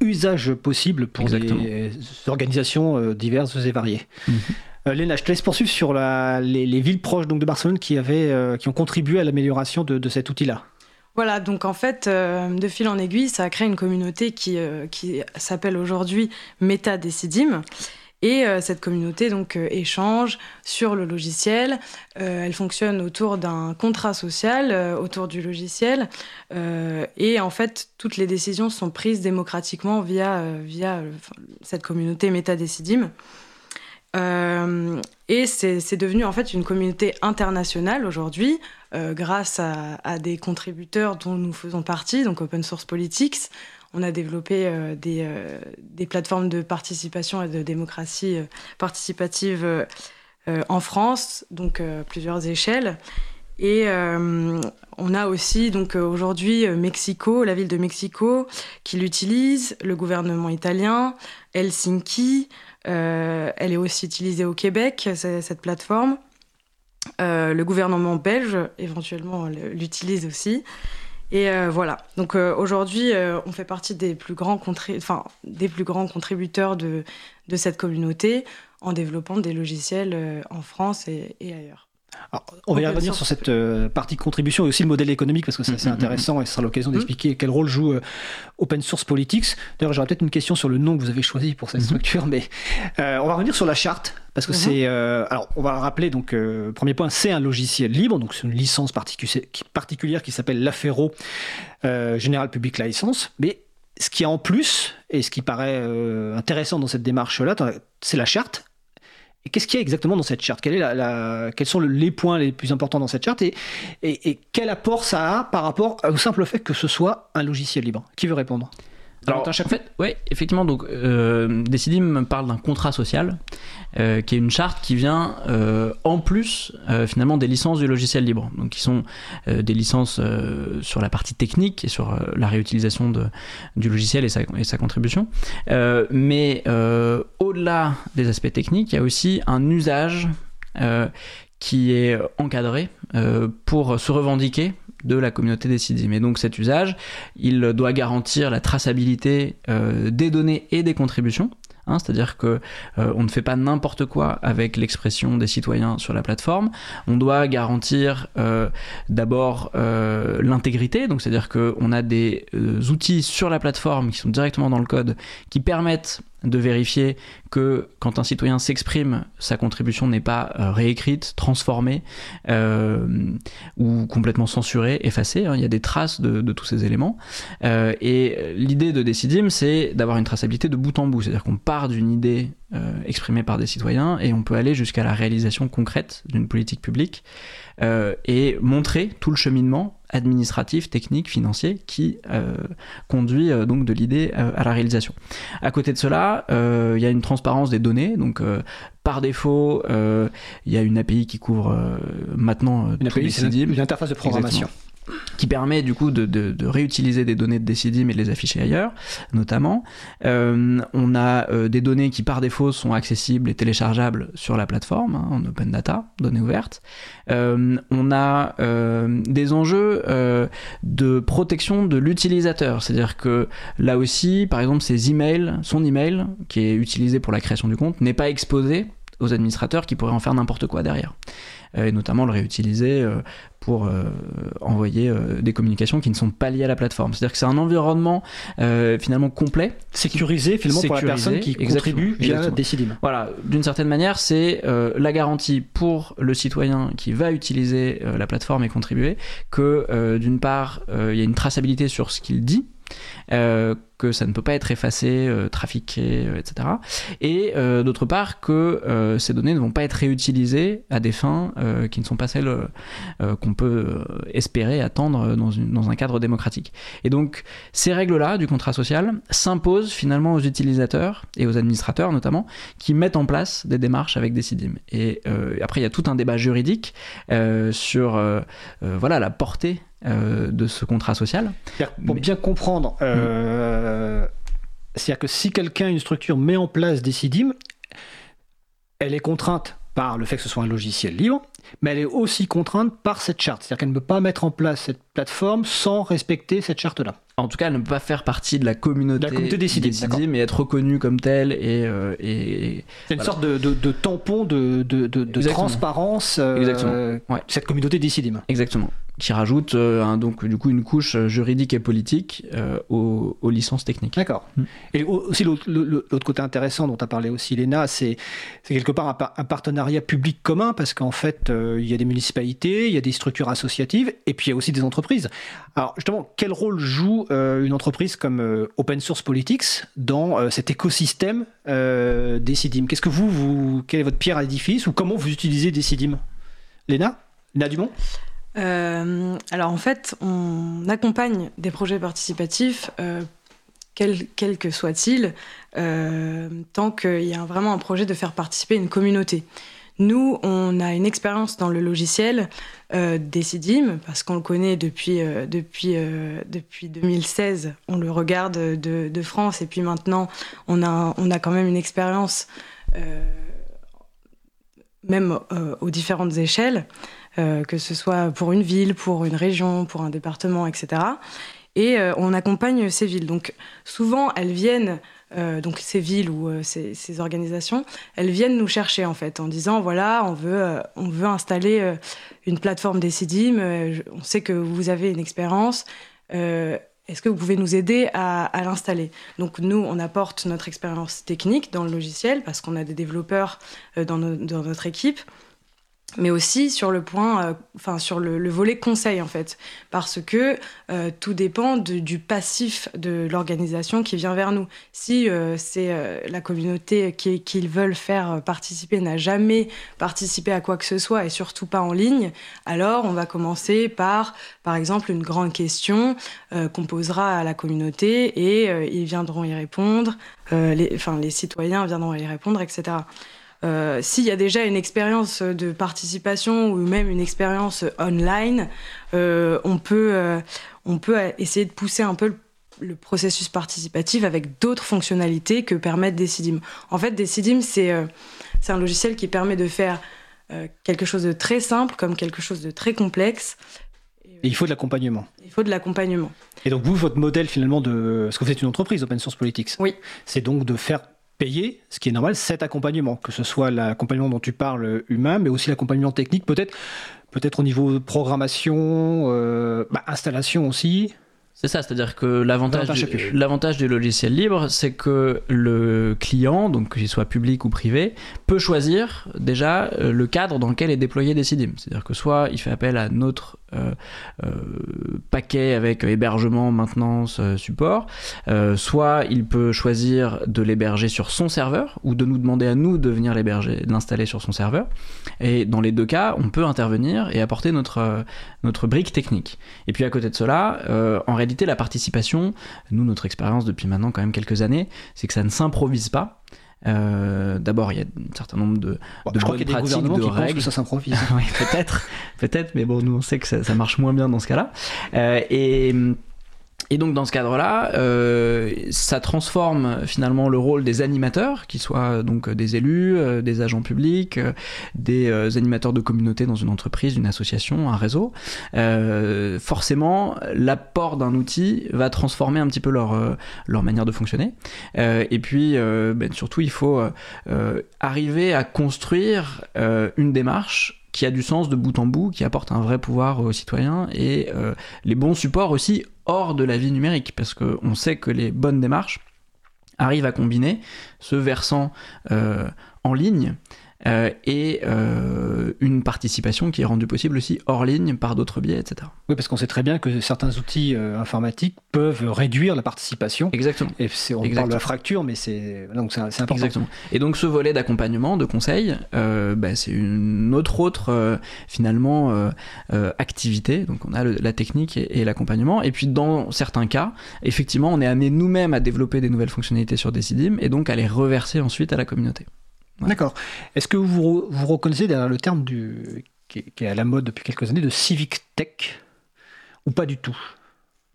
usage possible pour des organisations diverses et variées. Mmh. Léna, je te laisse poursuivre sur les villes proches donc, de Barcelone qui ont contribué à l'amélioration de cet outil-là. Voilà, donc en fait, de fil en aiguille, ça a créé une communauté qui s'appelle aujourd'hui MetaDecidim. Et cette communauté donc, échange sur le logiciel. Elle fonctionne autour d'un contrat social, autour du logiciel. Et en fait, toutes les décisions sont prises démocratiquement via cette communauté MetaDecidim. Et c'est devenu en fait une communauté internationale aujourd'hui, grâce à des contributeurs dont nous faisons partie, donc Open Source Politics. On a développé des plateformes de participation et de démocratie participative en France, donc plusieurs échelles. Et on a aussi donc, aujourd'hui Mexico, la ville de Mexico, qui l'utilise, le gouvernement italien, Helsinki. Elle est aussi utilisée au Québec, cette plateforme. Le gouvernement belge, éventuellement, l'utilise aussi. Et voilà, donc aujourd'hui, on fait partie des plus grands contributeurs de cette communauté en développant des logiciels en France et ailleurs. Alors, on va y revenir sur cette partie contribution et aussi le modèle économique parce que c'est assez intéressant et ce sera l'occasion d'expliquer quel rôle joue Open Source Politics. D'ailleurs, j'aurais peut-être une question sur le nom que vous avez choisi pour cette structure, mais on va revenir sur la charte parce que c'est... alors, on va le rappeler, donc, premier point, c'est un logiciel libre, donc c'est une licence particulière qui s'appelle l'Afero General Public License, mais ce qui est en plus et ce qui paraît intéressant dans cette démarche-là, c'est la charte. Et qu'est-ce qu'il y a exactement dans cette charte ? Quels sont les points les plus importants dans cette charte et quel apport ça a par rapport au simple fait que ce soit un logiciel libre ? Qui veut répondre ? Alors, en fait, oui, effectivement, donc Decidim parle d'un contrat social qui est une charte qui vient en plus finalement des licences du logiciel libre, donc qui sont des licences sur la partie technique et sur la réutilisation du logiciel et sa contribution, mais au-delà des aspects techniques, il y a aussi un usage qui est encadré pour se revendiquer de la communauté Decidim. Et donc cet usage, il doit garantir la traçabilité des données et des contributions, c'est-à-dire qu'on ne fait pas n'importe quoi avec l'expression des citoyens sur la plateforme. On doit garantir d'abord l'intégrité, donc c'est-à-dire qu'on a des outils sur la plateforme qui sont directement dans le code, qui permettent de vérifier que quand un citoyen s'exprime, sa contribution n'est pas réécrite, transformée ou complètement censurée, effacée. Il y a des traces de tous ces éléments. Et l'idée de Decidim, c'est d'avoir une traçabilité de bout en bout. C'est-à-dire qu'on part d'une idée exprimée par des citoyens et on peut aller jusqu'à la réalisation concrète d'une politique publique et montrer tout le cheminement administratif, technique, financier qui conduit donc de l'idée à la réalisation. À côté de cela, il y a une transparence des données, donc par défaut, il y a une API qui couvre maintenant une API, c'est l'interface de programmation. Exactement. Qui permet du coup de réutiliser des données de Decidim et de les afficher ailleurs, notamment. On a des données qui par défaut sont accessibles et téléchargeables sur la plateforme, hein, en open data, données ouvertes. On a des enjeux de protection de l'utilisateur, c'est-à-dire que là aussi, par exemple, ses emails, son email qui est utilisé pour la création du compte n'est pas exposé aux administrateurs qui pourraient en faire n'importe quoi derrière, et notamment le réutiliser pour envoyer des communications qui ne sont pas liées à la plateforme. C'est-à-dire que c'est un environnement finalement complet. Sécurisé finalement pour la personne qui contribue via Decidim. Voilà, d'une certaine manière, c'est la garantie pour le citoyen qui va utiliser la plateforme et contribuer que d'une part, il y a une traçabilité sur ce qu'il dit, que ça ne peut pas être effacé, trafiqué, etc. Et d'autre part que ces données ne vont pas être réutilisées à des fins qui ne sont pas celles qu'on peut espérer attendre dans un cadre démocratique. Et donc ces règles-là du contrat social s'imposent finalement aux utilisateurs et aux administrateurs notamment qui mettent en place des démarches avec Decidim. Et après il y a tout un débat juridique sur voilà, la portée de ce contrat social. Pour bien comprendre, c'est-à-dire que si quelqu'un, une structure, met en place Decidim, elle est contrainte par le fait que ce soit un logiciel libre, mais elle est aussi contrainte par cette charte. C'est-à-dire qu'elle ne peut pas mettre en place cette plateforme sans respecter cette charte-là. En tout cas, elle ne peut pas faire partie de la communauté, Decidim, mais être reconnue comme telle. C'est une sorte de tampon de transparence, ouais. Cette communauté Decidim. Exactement. Qui rajoute donc, du coup, une couche juridique et politique aux licences techniques. D'accord. Et aussi, l'autre côté intéressant dont a parlé aussi Léna, c'est quelque part un partenariat public commun, parce qu'en fait, il y a des municipalités, il y a des structures associatives, et puis il y a aussi des entreprises. Alors justement, quel rôle joue une entreprise comme Open Source Politics dans cet écosystème Decidim? Qu'est-ce que quelle est votre pierre à l'édifice, ou comment vous utilisez Decidim? Léna Dumont. Alors en fait, on accompagne des projets participatifs, quels que soient-ils, tant qu'il y a vraiment un projet de faire participer une communauté. Nous, on a une expérience dans le logiciel Decidim, parce qu'on le connaît depuis 2016, on le regarde de France, et puis maintenant, on a quand même une expérience, même aux différentes échelles, que ce soit pour une ville, pour une région, pour un département, etc. Et on accompagne ces villes. Donc souvent, elles viennent... donc ces villes ou ces organisations, elles viennent nous chercher en fait en disant voilà, on veut installer une plateforme Decidim, on sait que vous avez une expérience, est-ce que vous pouvez nous aider à l'installer? Donc nous, on apporte notre expérience technique dans le logiciel parce qu'on a des développeurs dans notre équipe, mais aussi sur le point, sur le volet conseil en fait, parce que tout dépend du passif de l'organisation qui vient vers nous. Si c'est la communauté qu'ils veulent faire participer n'a jamais participé à quoi que ce soit et surtout pas en ligne, alors on va commencer par exemple une grande question qu'on posera à la communauté et ils viendront y répondre, les citoyens viendront y répondre, etc. S'il y a déjà une expérience de participation ou même une expérience online, on peut essayer de pousser un peu le processus participatif avec d'autres fonctionnalités que permet Decidim. En fait, Decidim, c'est un logiciel qui permet de faire quelque chose de très simple comme quelque chose de très complexe. Et il faut de l'accompagnement. Et donc vous, votre modèle finalement, parce que vous êtes une entreprise, Open Source Politics, oui. C'est donc de faire... payer, ce qui est normal, cet accompagnement, que ce soit l'accompagnement dont tu parles humain, mais aussi l'accompagnement technique, peut-être au niveau programmation, installation aussi. C'est ça, c'est-à-dire que l'avantage des logiciels libres, c'est que le client, donc qu'il soit public ou privé, peut choisir déjà le cadre dans lequel est déployé Decidim. C'est-à-dire que soit il fait appel à notre paquet avec hébergement, maintenance, support, soit il peut choisir de l'héberger sur son serveur ou de nous demander à nous de venir l'héberger, de l'installer sur son serveur. Et dans les deux cas, on peut intervenir et apporter notre brique technique. Et puis à côté de cela, en réalité, la participation, nous, notre expérience depuis maintenant quand même quelques années, c'est que ça ne s'improvise pas. D'abord, il y a un certain nombre de bonnes pratiques, de règles. Ça s'improvise. Oui, peut-être, peut-être, mais bon, nous on sait que ça marche moins bien dans ce cas-là. Et donc dans ce cadre-là, ça transforme finalement le rôle des animateurs, qu'ils soient donc des élus, des agents publics, des animateurs de communauté dans une entreprise, une association, un réseau. Forcément, l'apport d'un outil va transformer un petit peu leur manière de fonctionner. Et puis, surtout, il faut arriver à construire une démarche qui a du sens de bout en bout, qui apporte un vrai pouvoir aux citoyens et les bons supports aussi hors de la vie numérique, parce qu'on sait que les bonnes démarches arrivent à combiner ce versant en ligne et une participation qui est rendue possible aussi hors ligne par d'autres biais, etc. Oui, parce qu'on sait très bien que certains outils informatiques peuvent réduire la participation. Exactement. Et on parle de la fracture, mais c'est important. Exactement. Et donc ce volet d'accompagnement, de conseil, c'est une autre activité. Donc on a la technique et l'accompagnement. Et puis dans certains cas, effectivement, on est amené nous-mêmes à développer des nouvelles fonctionnalités sur Decidim et donc à les reverser ensuite à la communauté. Ouais. D'accord. Est-ce que vous reconnaissez derrière le terme qui est à la mode depuis quelques années de civic tech ou pas du tout?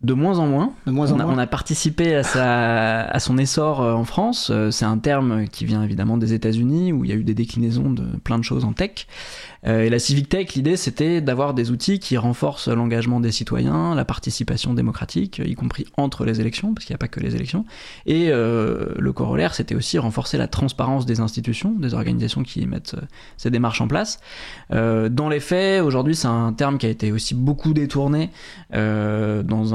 De moins en moins. On a participé à son essor en France. C'est un terme qui vient évidemment des États-Unis où il y a eu des déclinaisons de plein de choses en tech. Et la civic tech, l'idée, c'était d'avoir des outils qui renforcent l'engagement des citoyens, la participation démocratique, y compris entre les élections, parce qu'il n'y a pas que les élections. Et le corollaire, c'était aussi renforcer la transparence des institutions, des organisations qui mettent ces démarches en place. Dans les faits, aujourd'hui, c'est un terme qui a été aussi beaucoup détourné dans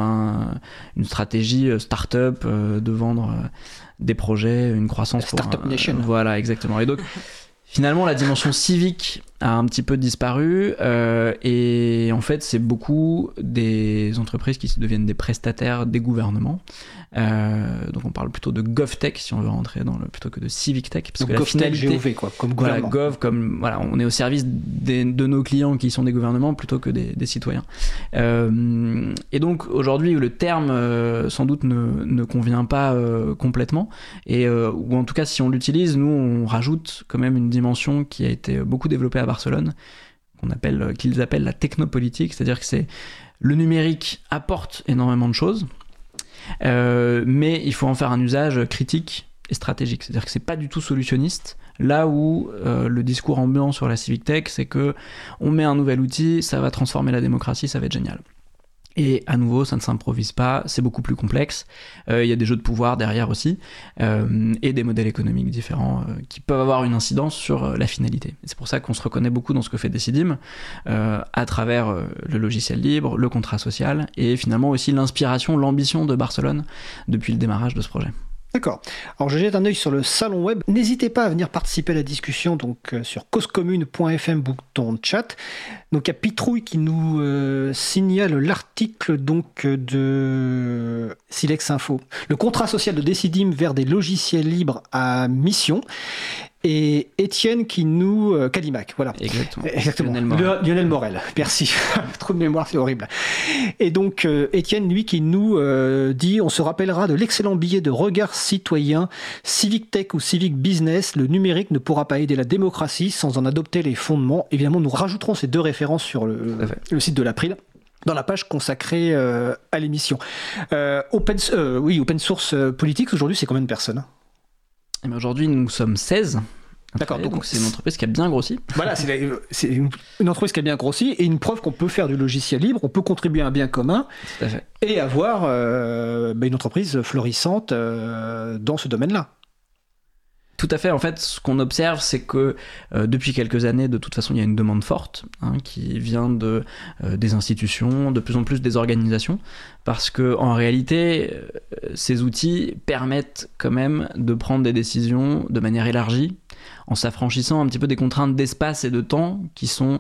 une stratégie start-up de vendre des projets, une croissance pour Startup Nation. Voilà, exactement. Et donc finalement la dimension civique a un petit peu disparu et en fait c'est beaucoup des entreprises qui deviennent des prestataires des gouvernements. Donc on parle plutôt de GovTech si on veut rentrer plutôt que de CivicTech, parce donc que GovTech, la finalité, GOV, quoi, comme gouvernement. Voilà, Gov, comme voilà, on est au service de nos clients qui sont des gouvernements plutôt que des citoyens. Et donc aujourd'hui le terme sans doute ne convient pas complètement et ou en tout cas si on l'utilise, nous on rajoute quand même une dimension qui a été beaucoup développée à Barcelone, qu'ils appellent la technopolitique, c'est-à-dire que le numérique apporte énormément de choses, mais il faut en faire un usage critique et stratégique, c'est-à-dire que c'est pas du tout solutionniste, là où le discours ambiant sur la civic tech, c'est que on met un nouvel outil, ça va transformer la démocratie, ça va être génial. Et à nouveau, ça ne s'improvise pas, c'est beaucoup plus complexe. Il y a des jeux de pouvoir derrière aussi, et des modèles économiques différents qui peuvent avoir une incidence sur la finalité. Et c'est pour ça qu'on se reconnaît beaucoup dans ce que fait Decidim, à travers le logiciel libre, le contrat social, et finalement aussi l'inspiration, l'ambition de Barcelone depuis le démarrage de ce projet. D'accord. Alors je jette un œil sur le salon web. N'hésitez pas à venir participer à la discussion donc sur causecommune.fm bouton chat. Donc il y a Pitrouille qui nous signale l'article donc de Silex Info. Le contrat social de Decidim vers des logiciels libres à mission. Et Étienne qui nous... Calimac, voilà. Exactement. Lionel Morel. Merci. Trop de mémoire, c'est horrible. Et donc, Étienne, lui, qui nous dit « On se rappellera de l'excellent billet de regard citoyen. Civic Tech ou Civic Business, le numérique ne pourra pas aider la démocratie sans en adopter les fondements. » Évidemment, nous rajouterons ces deux références sur le site de l'April, dans la page consacrée à l'émission. Open Source Politics, aujourd'hui, c'est combien de personnes ? Et aujourd'hui, nous sommes 16. D'accord, donc c'est une entreprise qui a bien grossi. Voilà, c'est une entreprise qui a bien grossi et une preuve qu'on peut faire du logiciel libre, on peut contribuer à un bien commun et avoir une entreprise florissante dans ce domaine-là. Tout à fait. En fait, ce qu'on observe, c'est que depuis quelques années, de toute façon, il y a une demande forte qui vient des institutions, de plus en plus des organisations, parce que en réalité, ces outils permettent quand même de prendre des décisions de manière élargie, en s'affranchissant un petit peu des contraintes d'espace et de temps qui sont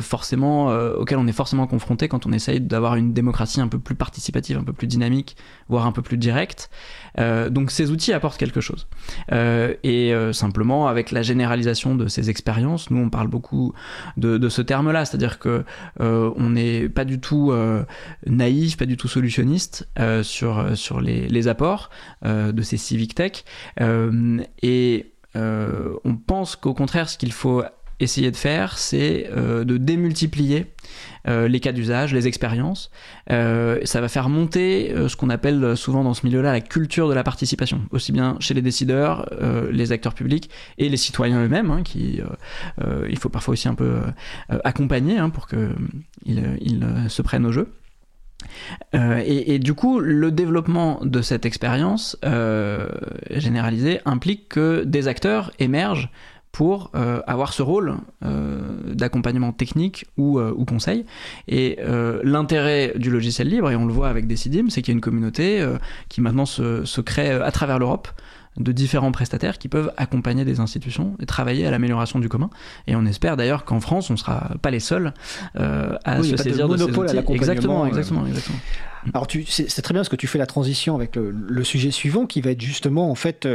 forcément auxquelles on est forcément confronté quand on essaye d'avoir une démocratie un peu plus participative, un peu plus dynamique, voire un peu plus directe. Donc ces outils apportent quelque chose. Et simplement avec la généralisation de ces expériences, nous on parle beaucoup de ce terme-là, c'est-à-dire que on n'est pas du tout naïf, pas du tout solutionniste sur les apports de ces civic tech, et on pense qu'au contraire ce qu'il faut essayer de faire, c'est de démultiplier les cas d'usage, les expériences. Ça va faire monter ce qu'on appelle souvent dans ce milieu-là la culture de la participation, aussi bien chez les décideurs, les acteurs publics et les citoyens eux-mêmes, hein, qui il faut parfois aussi un peu accompagner, hein, pour qu'ils se prennent au jeu. Et du coup, le développement de cette expérience généralisée implique que des acteurs émergent pour avoir ce rôle d'accompagnement technique ou conseil. Et l'intérêt du logiciel libre, et on le voit avec Decidim, c'est qu'il y a une communauté qui maintenant se crée à travers l'Europe, de différents prestataires qui peuvent accompagner des institutions et travailler à l'amélioration du commun. Et on espère d'ailleurs qu'en France, on ne sera pas les seuls à se saisir de ces outils. Exactement. Alors c'est très bien parce que tu fais la transition avec le sujet suivant qui va être justement en fait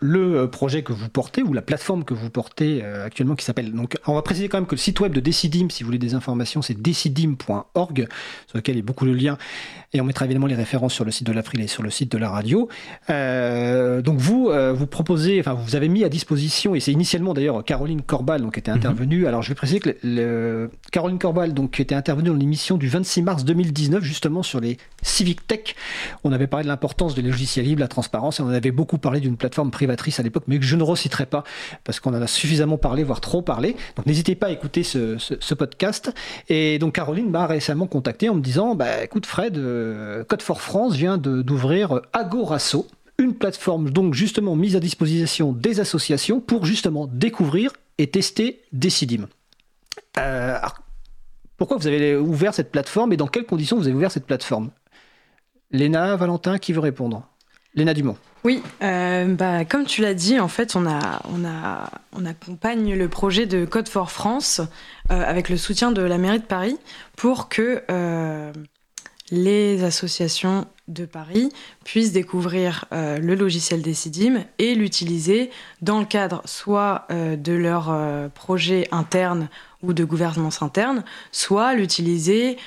le projet que vous portez ou la plateforme que vous portez actuellement qui s'appelle... Donc, on va préciser quand même que le site web de Decidim, si vous voulez des informations, c'est decidim.org, sur lequel il y a beaucoup de liens, et on mettra évidemment les références sur le site de l'April et sur le site de la radio. Donc vous proposez, enfin vous avez mis à disposition, et c'est initialement d'ailleurs Caroline Corbal donc, qui était intervenue. Alors je vais préciser que Caroline Corbal donc, qui était intervenue dans l'émission du 26 mars 2019 justement sur les civic tech. On avait parlé de l'importance des logiciels libres, la transparence, et on avait beaucoup parlé d'une plateforme privatrice à l'époque, mais que je ne reciterai pas parce qu'on en a suffisamment parlé, voire trop parlé. Donc n'hésitez pas à écouter ce podcast. Et donc Caroline m'a récemment contacté en me disant écoute Fred, Code for France vient d'ouvrir Agora.asso, une plateforme donc justement mise à disposition des associations pour justement découvrir et tester Decidim. Pourquoi vous avez ouvert cette plateforme et dans quelles conditions vous avez ouvert cette plateforme? Léna, Valentin, qui veut répondre? Léna Dumont. Oui, comme tu l'as dit, en fait, on accompagne le projet de Code for France avec le soutien de la mairie de Paris pour que les associations de Paris puissent découvrir le logiciel Decidim et l'utiliser dans le cadre soit de leur projet interne ou de gouvernance interne, soit l'utiliser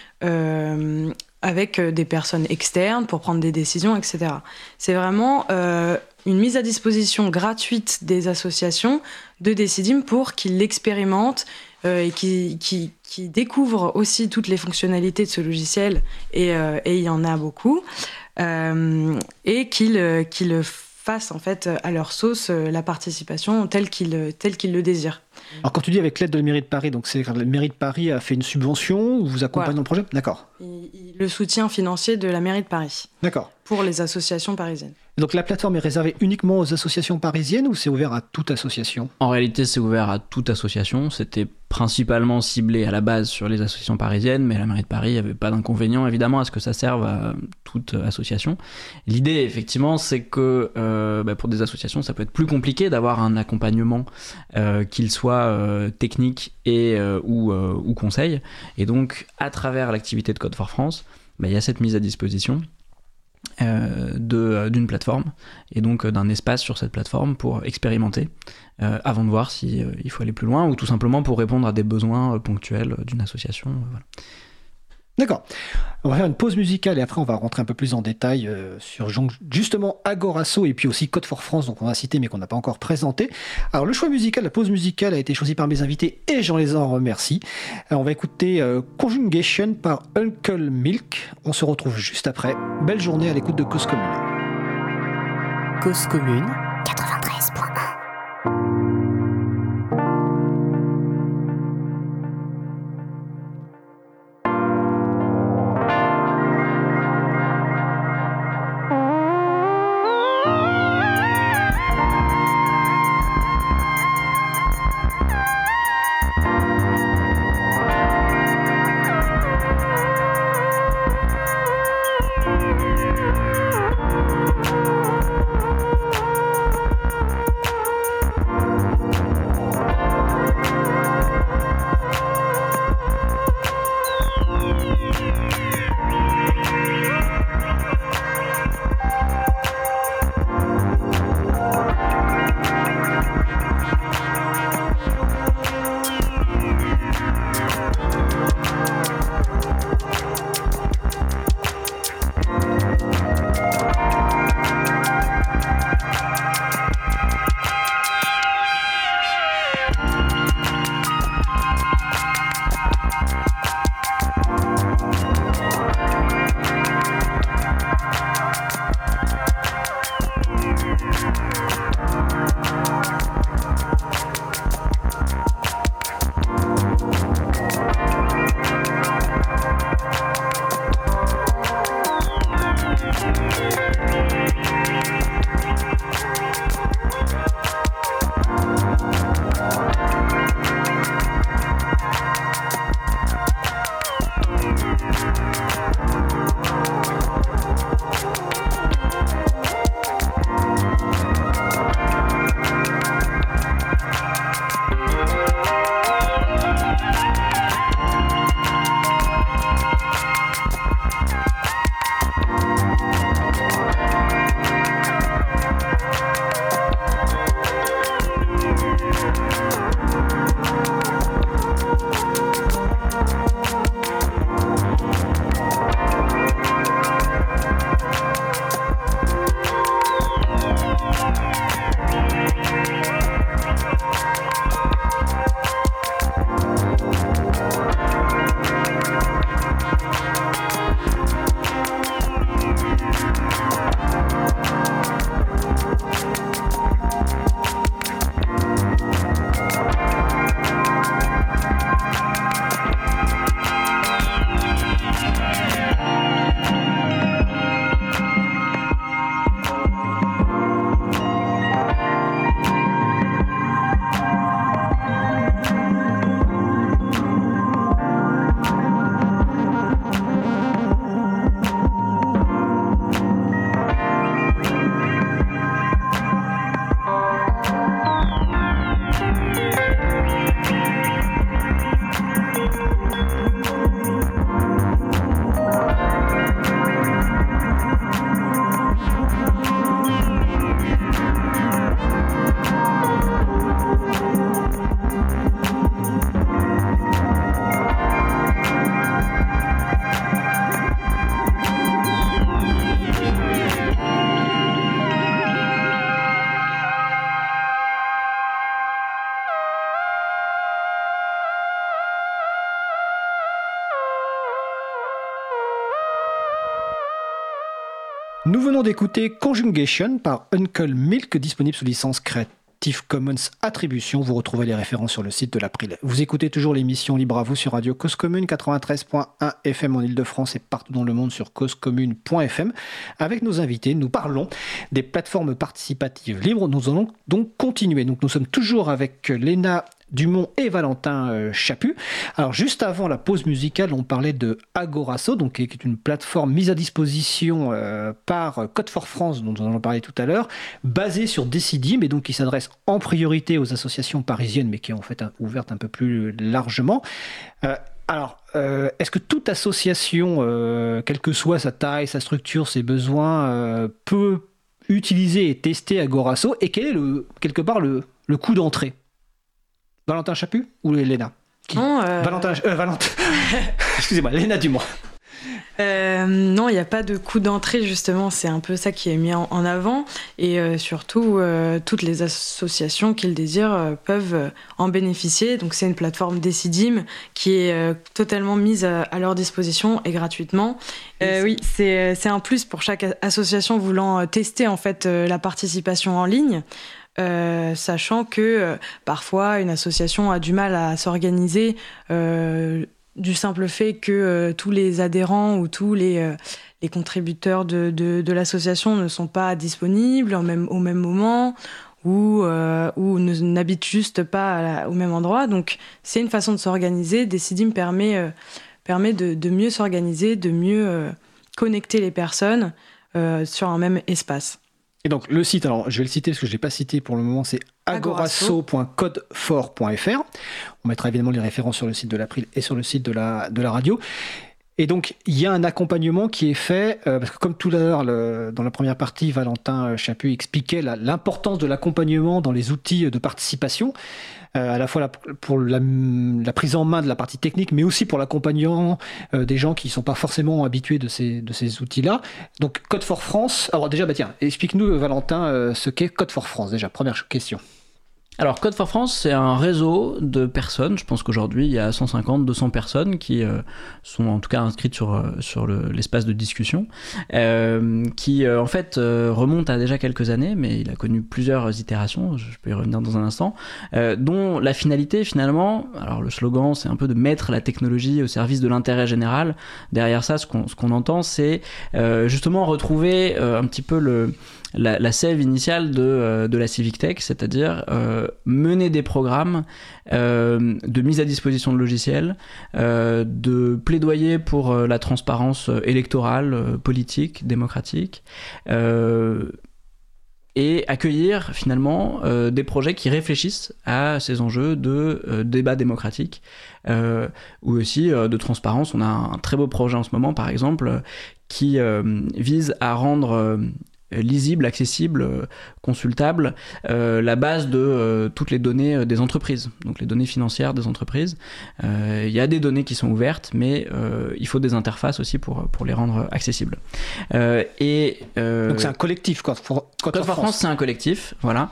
avec des personnes externes pour prendre des décisions, etc. C'est vraiment une mise à disposition gratuite des associations de Decidim pour qu'ils l'expérimentent et qui découvrent aussi toutes les fonctionnalités de ce logiciel, et il y en a beaucoup, et qu'ils fassent en fait à leur sauce la participation telle qu'ils le désirent. Alors quand tu dis avec l'aide de la mairie de Paris, donc c'est la mairie de Paris a fait une subvention ou vous accompagne dans le projet ? D'accord. Le soutien financier de la mairie de Paris. D'accord. Pour les associations parisiennes. Donc la plateforme est réservée uniquement aux associations parisiennes ou c'est ouvert à toute association ? En réalité, c'est ouvert à toute association. C'était principalement ciblé à la base sur les associations parisiennes, mais la mairie de Paris n'avait pas d'inconvénient évidemment à ce que ça serve à toute association. L'idée effectivement, c'est que pour des associations, ça peut être plus compliqué d'avoir un accompagnement qu'il soit technique ou conseil, et donc à travers l'activité de Code for France il y a cette mise à disposition d'une plateforme et donc d'un espace sur cette plateforme pour expérimenter avant de voir si il faut aller plus loin ou tout simplement pour répondre à des besoins ponctuels d'une association. Voilà. D'accord. On va faire une pause musicale et après on va rentrer un peu plus en détail sur justement Agora.asso et puis aussi Code for France, donc on va citer mais qu'on n'a pas encore présenté. Alors le choix musical, la pause musicale a été choisie par mes invités et j'en les en remercie. Alors on va écouter Conjugation par Uncle Milk. On se retrouve juste après. Belle journée à l'écoute de Cause Commune. Cause Commune 93.1. Nous venons d'écouter Conjugation par Uncle Milk, disponible sous licence Creative Commons Attribution. Vous retrouvez les références sur le site de l'April. Vous écoutez toujours l'émission Libre à vous sur Radio Cause Commune 93.1 FM en Ile-de-France et partout dans le monde sur causecommune.fm. Avec nos invités, nous parlons des plateformes participatives libres. Nous allons donc continuer. Donc, nous sommes toujours avec Léna Dumont et Valentin Chaput. Alors juste avant la pause musicale, on parlait de Agora.asso, donc qui est une plateforme mise à disposition par Code for France, dont nous allons parler tout à l'heure, basée sur Decidim, mais donc qui s'adresse en priorité aux associations parisiennes, mais qui est en fait ouverte un peu plus largement. Alors, est-ce que toute association, quelle que soit sa taille, sa structure, ses besoins, peut utiliser et tester Agora.asso, et quel est quelque part le coût d'entrée? Valentin Chaput ou Léna? Excusez-moi, Léna Dumont. Non, il n'y a pas de coût d'entrée, justement. C'est un peu ça qui est mis en avant. Et surtout, toutes les associations qui le désirent peuvent en bénéficier. Donc, c'est une plateforme Decidim qui est totalement mise à leur disposition et gratuitement. Oui, c'est un plus pour chaque association voulant tester en fait, la participation en ligne. Sachant que parfois une association a du mal à s'organiser du simple fait que tous les adhérents ou tous les contributeurs de l'association ne sont pas disponibles au même moment ou n'habitent juste pas au même endroit. Donc c'est une façon de s'organiser. Decidim permet de mieux s'organiser, de mieux connecter les personnes sur un même espace. Et donc le site, alors je vais le citer parce que je ne l'ai pas cité pour le moment, c'est agorasso.codefor.fr. On mettra évidemment les références sur le site de l'April et sur le site de la radio. Et donc il y a un accompagnement qui est fait, parce que comme tout à l'heure dans la première partie, Valentin Chaput expliquait l'importance de l'accompagnement dans les outils de participation, à la fois pour la prise en main de la partie technique, mais aussi pour l'accompagnement des gens qui ne sont pas forcément habitués de ces outils-là. Donc Code for France, alors déjà, explique-nous, Valentin, ce qu'est Code for France, déjà, première question. Alors Code for France, c'est un réseau de personnes, je pense qu'aujourd'hui il y a 150-200 personnes qui sont en tout cas inscrites sur l'espace de discussion, qui en fait remonte à déjà quelques années, mais il a connu plusieurs itérations, je peux y revenir dans un instant, dont la finalité finalement, alors le slogan c'est un peu de mettre la technologie au service de l'intérêt général. Derrière ça, ce qu'on entend c'est justement retrouver un petit peu la sève initiale de la Civic Tech, c'est-à-dire mener des programmes de mise à disposition de logiciels, de plaidoyer pour la transparence électorale, politique, démocratique, et accueillir finalement des projets qui réfléchissent à ces enjeux de débat démocratique ou aussi de transparence. On a un très beau projet en ce moment, par exemple, qui vise à rendre lisible, accessible, consultable, la base de toutes les données des entreprises, donc les données financières des entreprises. Il y a des données qui sont ouvertes, mais il faut des interfaces aussi pour les rendre accessibles. Donc c'est un collectif, Code for France, c'est un collectif, voilà,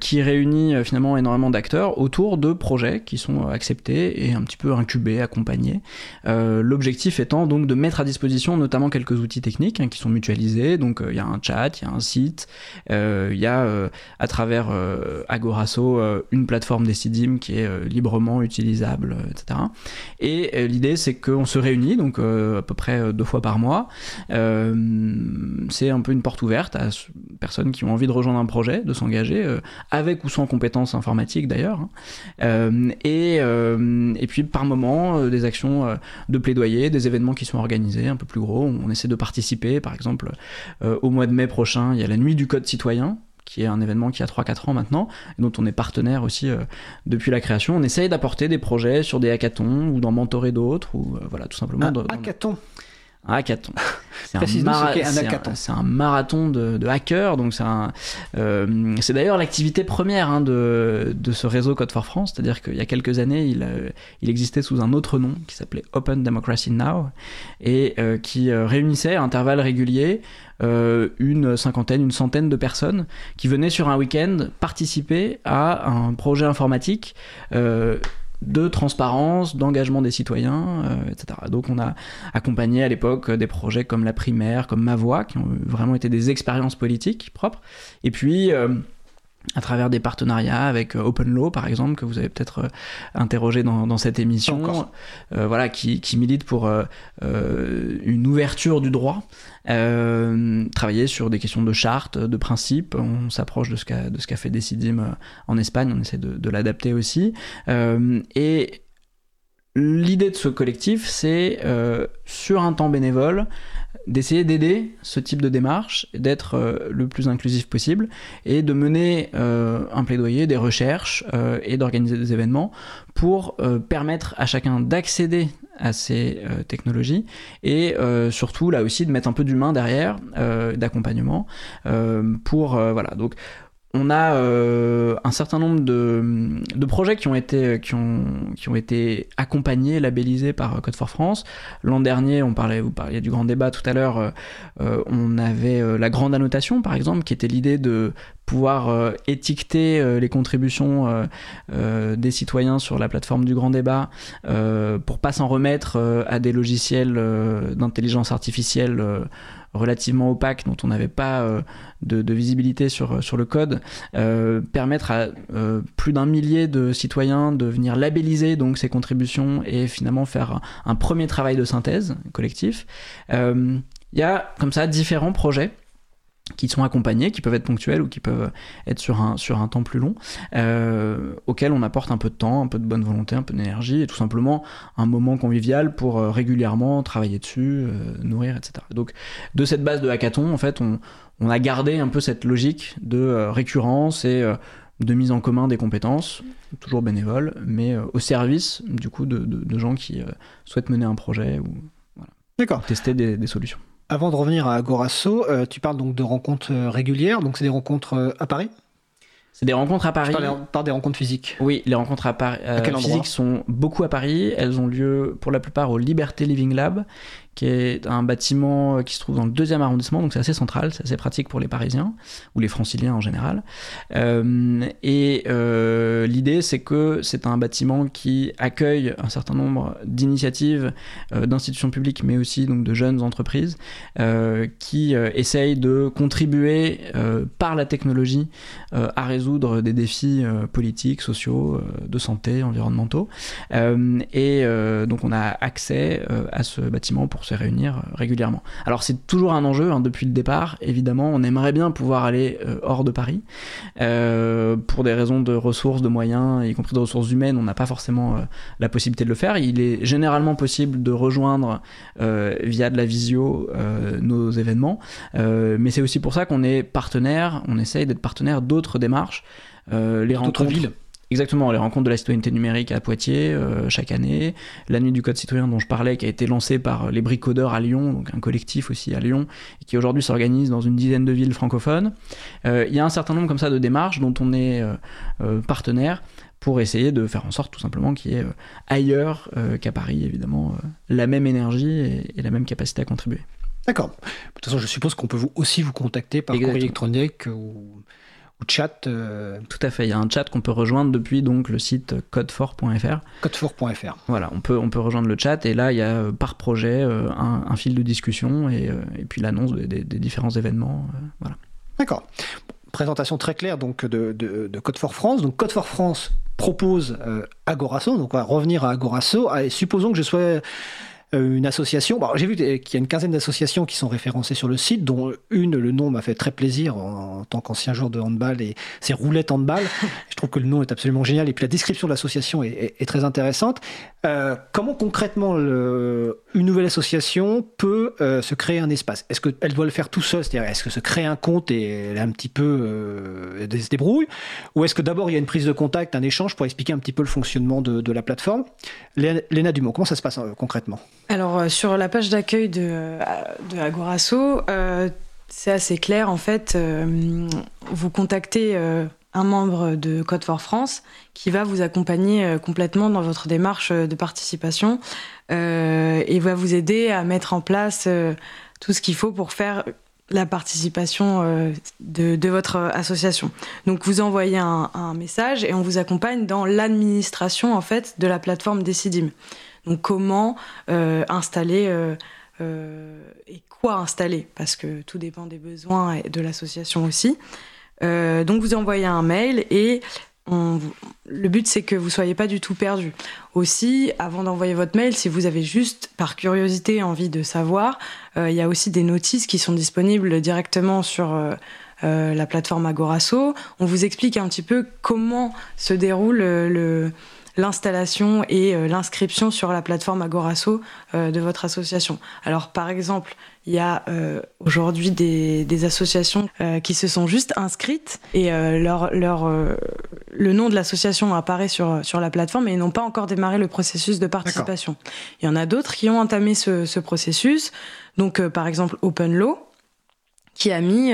qui réunit finalement énormément d'acteurs autour de projets qui sont acceptés et un petit peu incubés, accompagnés. L'objectif étant donc de mettre à disposition notamment quelques outils techniques qui sont mutualisés, donc il y a un chat, il y a un site, il y a à travers Agora.asso une plateforme Decidim qui est librement utilisable, etc. Et l'idée c'est qu'on se réunit donc à peu près 2 fois par mois. C'est un peu une porte ouverte à personnes qui ont envie de rejoindre un projet, de s'engager avec ou sans compétences informatiques d'ailleurs. Et puis par moment des actions de plaidoyer, des événements qui sont organisés un peu plus gros. On essaie de participer, par exemple au mois de mai prochain, il y a la nuit du code citoyen, qui est un événement qui a 3-4 ans maintenant, et dont on est partenaire aussi depuis la création. On essaye d'apporter des projets sur des hackathons, ou d'en mentorer d'autres, ou voilà, tout simplement. Un hackathon. C'est un marathon de hackers, donc c'est d'ailleurs l'activité première de ce réseau Code for France, c'est-à-dire qu'il y a quelques années, il existait sous un autre nom qui s'appelait Open Democracy Now, et qui réunissait à intervalles réguliers une cinquantaine, une centaine de personnes qui venaient sur un week-end participer à un projet informatique de transparence, d'engagement des citoyens, etc. Donc on a accompagné à l'époque des projets comme la primaire, comme Ma Voix, qui ont vraiment été des expériences politiques propres. Et puis à travers des partenariats avec Open Law, par exemple, que vous avez peut-être interrogé dans cette émission, voilà, qui milite pour une ouverture du droit, travailler sur des questions de chartes, de principes. On s'approche de ce qu'a fait Decidim en Espagne, on essaie de l'adapter aussi. Et l'idée de ce collectif, c'est, sur un temps bénévole, d'essayer d'aider ce type de démarche, d'être le plus inclusif possible et de mener un plaidoyer, des recherches et d'organiser des événements pour permettre à chacun d'accéder à ces technologies et surtout là aussi de mettre un peu d'humain derrière, d'accompagnement pour voilà. Donc on a un certain nombre de projets qui ont été accompagnés, labellisés par Code for France. L'an dernier, vous parliez du grand débat tout à l'heure, on avait la grande annotation, par exemple, qui était l'idée de pouvoir étiqueter les contributions des citoyens sur la plateforme du grand débat pour pas s'en remettre à des logiciels d'intelligence artificielle relativement opaques dont on n'avait pas de visibilité sur le code, permettre à plus d'1 millier de citoyens de venir labelliser donc ces contributions et finalement faire un premier travail de synthèse collectif. Il y a comme ça différents projets qui sont accompagnés, qui peuvent être ponctuels ou qui peuvent être sur un temps plus long, auquel on apporte un peu de temps, un peu de bonne volonté, un peu d'énergie et tout simplement un moment convivial pour régulièrement travailler dessus, nourrir, etc. Donc de cette base de hackathon, en fait, on a gardé un peu cette logique de récurrence et de mise en commun des compétences, toujours bénévoles, mais au service du coup de gens qui souhaitent mener un projet ou voilà, d'accord, tester des solutions. Avant de revenir à Agora.asso, tu parles donc de rencontres régulières, donc c'est des rencontres à Paris ? C'est des rencontres à Paris. Par des rencontres physiques. Oui, les rencontres à Paris, physiques sont beaucoup à Paris. Elles ont lieu pour la plupart au Liberté Living Lab, qui est un bâtiment qui se trouve dans le 2e arrondissement, donc c'est assez central, c'est assez pratique pour les Parisiens, ou les Franciliens en général. L'idée, c'est que c'est un bâtiment qui accueille un certain nombre d'initiatives, d'institutions publiques, mais aussi donc, de jeunes entreprises, qui essayent de contribuer par la technologie à résoudre des défis politiques, sociaux, de santé, environnementaux. Donc on a accès à ce bâtiment pour se réunir régulièrement. Alors c'est toujours un enjeu, hein, depuis le départ, évidemment, on aimerait bien pouvoir aller hors de Paris. Pour des raisons de ressources, de moyens, y compris de ressources humaines, on n'a pas forcément la possibilité de le faire. Il est généralement possible de rejoindre via de la visio nos événements, mais c'est aussi pour ça qu'on est partenaire, on essaye d'être partenaire d'autres démarches. Les rencontres... D'autres villes. Exactement, les rencontres de la citoyenneté numérique à Poitiers chaque année, la nuit du code citoyen dont je parlais qui a été lancée par les Bricodeurs à Lyon, donc un collectif aussi à Lyon, et qui aujourd'hui s'organise dans une dizaine de villes francophones. Il y a un certain nombre comme ça de démarches dont on est partenaire pour essayer de faire en sorte tout simplement qu'il y ait ailleurs qu'à Paris évidemment la même énergie et la même capacité à contribuer. D'accord. De toute façon, je suppose qu'on peut vous contacter par courrier électronique ou chat. Tout à fait, il y a un chat qu'on peut rejoindre depuis donc le site codefor.fr. Codefor.fr. Voilà, on peut rejoindre le chat et là il y a par projet un fil de discussion et puis l'annonce des différents événements. Voilà. D'accord. Présentation très claire donc de Code for France. Donc Code for France propose Agora.asso, donc on va revenir à Agora.asso. Et supposons que je sois une association. Bon, j'ai vu qu'il y a une quinzaine d'associations qui sont référencées sur le site, dont une, le nom m'a fait très plaisir en tant qu'ancien joueur de handball, et c'est Roulette Handball. Je trouve que le nom est absolument génial et puis la description de l'association est très intéressante. Comment concrètement une nouvelle association peut se créer un espace ? Est-ce qu'elle doit le faire tout seul ? C'est-à-dire, est-ce que se créer un compte et elle un petit peu se débrouille ? Ou est-ce que d'abord il y a une prise de contact, un échange pour expliquer un petit peu le fonctionnement de la plateforme ? Léna Dumont, comment ça se passe concrètement ? Alors sur la page d'accueil de Agora.asso, c'est assez clair en fait, vous contactez un membre de Code for France qui va vous accompagner complètement dans votre démarche de participation et va vous aider à mettre en place tout ce qu'il faut pour faire la participation de votre association. Donc vous envoyez un message et on vous accompagne dans l'administration en fait de la plateforme Decidim. Donc comment installer et quoi installer, parce que tout dépend des besoins et de l'association aussi. Donc vous envoyez un mail et le but c'est que vous ne soyez pas du tout perdu. Aussi, avant d'envoyer votre mail, si vous avez juste par curiosité envie de savoir, il y a aussi des notices qui sont disponibles directement sur la plateforme Agora.asso. On vous explique un petit peu comment se déroule l'installation et l'inscription sur la plateforme Agora.asso de votre association. Alors par exemple, il y a aujourd'hui des associations qui se sont juste inscrites et le nom de l'association apparaît sur la plateforme et n'ont pas encore démarré le processus de participation. D'accord. Il y en a d'autres qui ont entamé ce processus, donc par exemple Open Law, qui a mis...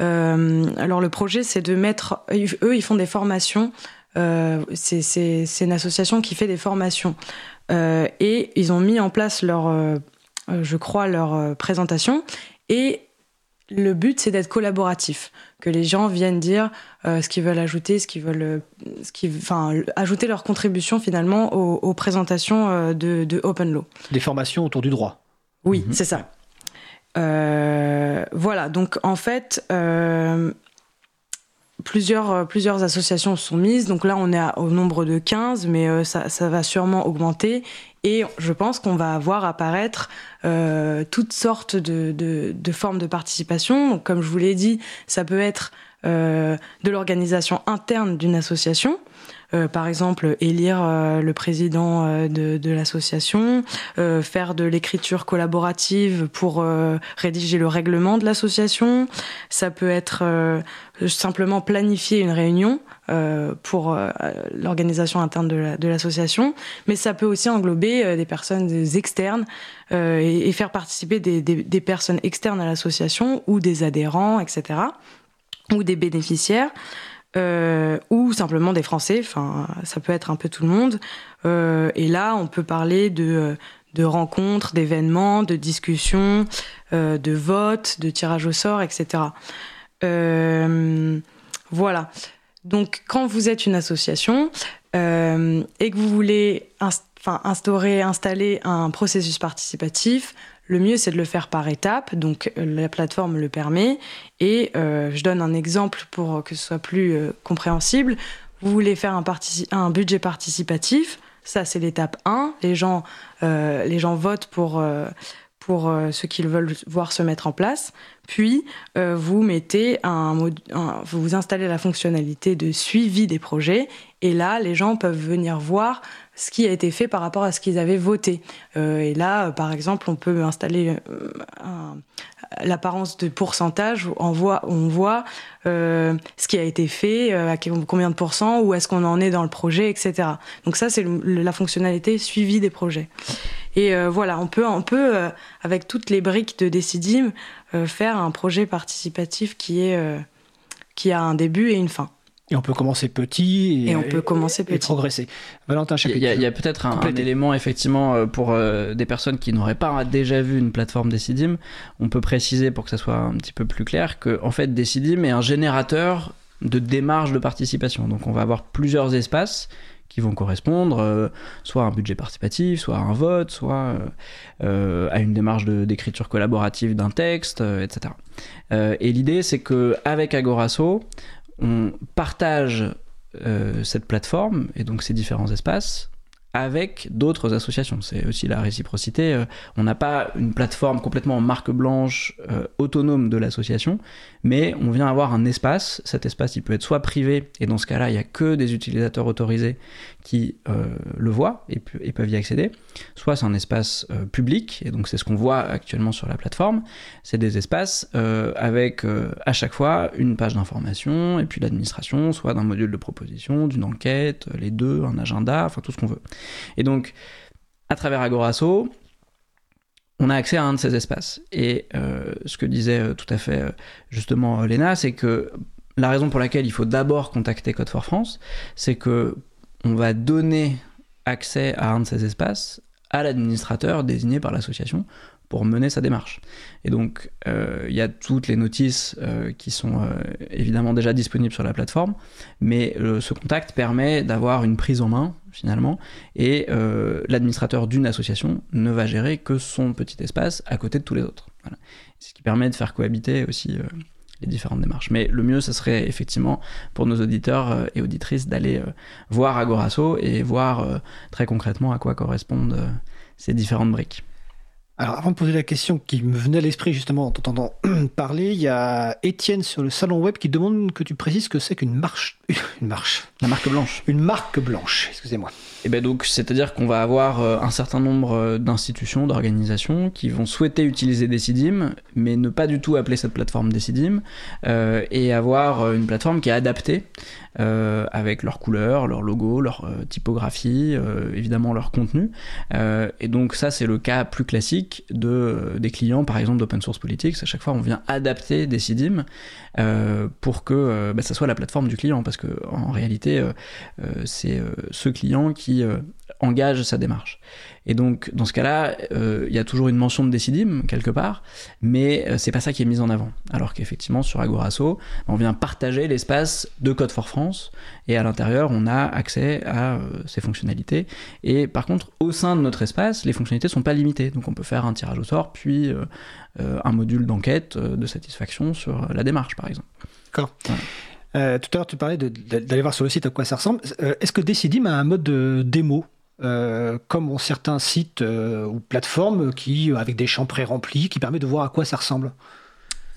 alors le projet c'est de mettre... Eux ils font des formations... c'est une association qui fait des formations et ils ont mis en place leur présentation, et le but c'est d'être collaboratif, que les gens viennent dire ce qu'ils veulent ajouter, ajouter leur contribution finalement aux présentations de Open Law. Des formations autour du droit. Oui, c'est ça. Voilà, donc en fait... Plusieurs associations sont mises, donc là on est au nombre de 15, mais ça va sûrement augmenter, et je pense qu'on va voir apparaître toutes sortes de formes de participation. Donc, comme je vous l'ai dit, ça peut être de l'organisation interne d'une association, par exemple élire le président de l'association, faire de l'écriture collaborative pour rédiger le règlement de l'association. Ça peut être simplement planifier une réunion pour l'organisation interne de l'association, mais ça peut aussi englober des personnes externes et faire participer des personnes externes à l'association, ou des adhérents, etc., ou des bénéficiaires, ou simplement des Français, enfin, ça peut être un peu tout le monde. Et là, on peut parler de rencontres, d'événements, de discussions, de votes, de tirage au sort, etc. Voilà. Donc, quand vous êtes une association et que vous voulez installer un processus participatif, le mieux, c'est de le faire par étapes, donc la plateforme le permet. Et je donne un exemple pour que ce soit plus compréhensible. Vous voulez faire un budget participatif, ça c'est l'étape 1. Les gens votent pour ce qu'ils veulent voir se mettre en place. Puis, vous mettez vous installez la fonctionnalité de suivi des projets, et là, les gens peuvent venir voir ce qui a été fait par rapport à ce qu'ils avaient voté. Et là, par exemple, on peut installer l'apparence de pourcentage, on voit ce qui a été fait, à combien de pourcents, où est-ce qu'on en est dans le projet, etc. Donc ça, c'est la fonctionnalité suivi des projets. Et voilà, on peut avec toutes les briques de Decidim, faire un projet participatif qui a un début et une fin. Et on peut commencer petit et progresser. Valentin Chaput. Il y a peut-être un élément, effectivement, pour des personnes qui n'auraient pas déjà vu une plateforme Decidim. On peut préciser, pour que ça soit un petit peu plus clair, que en fait, Decidim est un générateur de démarches de participation. Donc on va avoir plusieurs espaces qui vont correspondre soit à un budget participatif, soit à un vote, soit à une démarche d'écriture collaborative d'un texte, etc. Et l'idée, c'est qu'avec Agora.asso, on partage cette plateforme et donc ces différents espaces avec d'autres associations. C'est aussi la réciprocité. On n'a pas une plateforme complètement en marque blanche, autonome de l'association, mais on vient avoir un espace. Cet espace, il peut être soit privé, et dans ce cas-là, il n'y a que des utilisateurs autorisés qui le voient et peuvent y accéder, soit c'est un espace public, et donc c'est ce qu'on voit actuellement sur la plateforme. C'est des espaces avec à chaque fois une page d'information, et puis l'administration, soit d'un module de proposition, d'une enquête, les deux, un agenda, enfin tout ce qu'on veut. Et donc, à travers Agora.asso, on a accès à un de ces espaces. Et ce que disait tout à fait justement Léna, c'est que la raison pour laquelle il faut d'abord contacter Code for France, c'est que on va donner accès à un de ces espaces à l'administrateur désigné par l'association pour mener sa démarche. Et donc, il y a toutes les notices qui sont évidemment déjà disponibles sur la plateforme, mais ce contact permet d'avoir une prise en main, finalement, et l'administrateur d'une association ne va gérer que son petit espace à côté de tous les autres. Voilà. Ce qui permet de faire cohabiter aussi les différentes démarches. Mais le mieux, ça serait effectivement pour nos auditeurs et auditrices d'aller voir Agora.asso et voir très concrètement à quoi correspondent ces différentes briques. Alors, avant de poser la question qui me venait à l'esprit justement en t'entendant parler, il y a Étienne sur le salon web qui demande que tu précises ce que c'est qu'une marche. La marque blanche. Une marque blanche, excusez-moi. Et bien donc, c'est-à-dire qu'on va avoir un certain nombre d'institutions, d'organisations qui vont souhaiter utiliser Decidim, mais ne pas du tout appeler cette plateforme Decidim, et avoir une plateforme qui est adaptée avec leurs couleurs, leur logo, leur typographie, évidemment leur contenu. Et donc ça, c'est le cas plus classique des clients par exemple d'Open Source Politics. À chaque fois on vient adapter Decidim pour que ça soit la plateforme du client, parce que en réalité c'est ce client qui engage sa démarche. Et donc dans ce cas-là, il y a toujours une mention de Decidim quelque part, mais c'est pas ça qui est mis en avant. Alors qu'effectivement sur Agora.asso, on vient partager l'espace de Code for France et à l'intérieur on a accès à ces fonctionnalités. Et par contre au sein de notre espace, les fonctionnalités sont pas limitées, donc on peut faire un tirage au sort, puis un module d'enquête de satisfaction sur la démarche par exemple. D'accord. Voilà. Tout à l'heure tu parlais d'aller voir sur le site à quoi ça ressemble. Est-ce que Decidim a un mode de démo? Comme ont certains sites ou plateformes qui, avec des champs pré-remplis, qui permet de voir à quoi ça ressemble.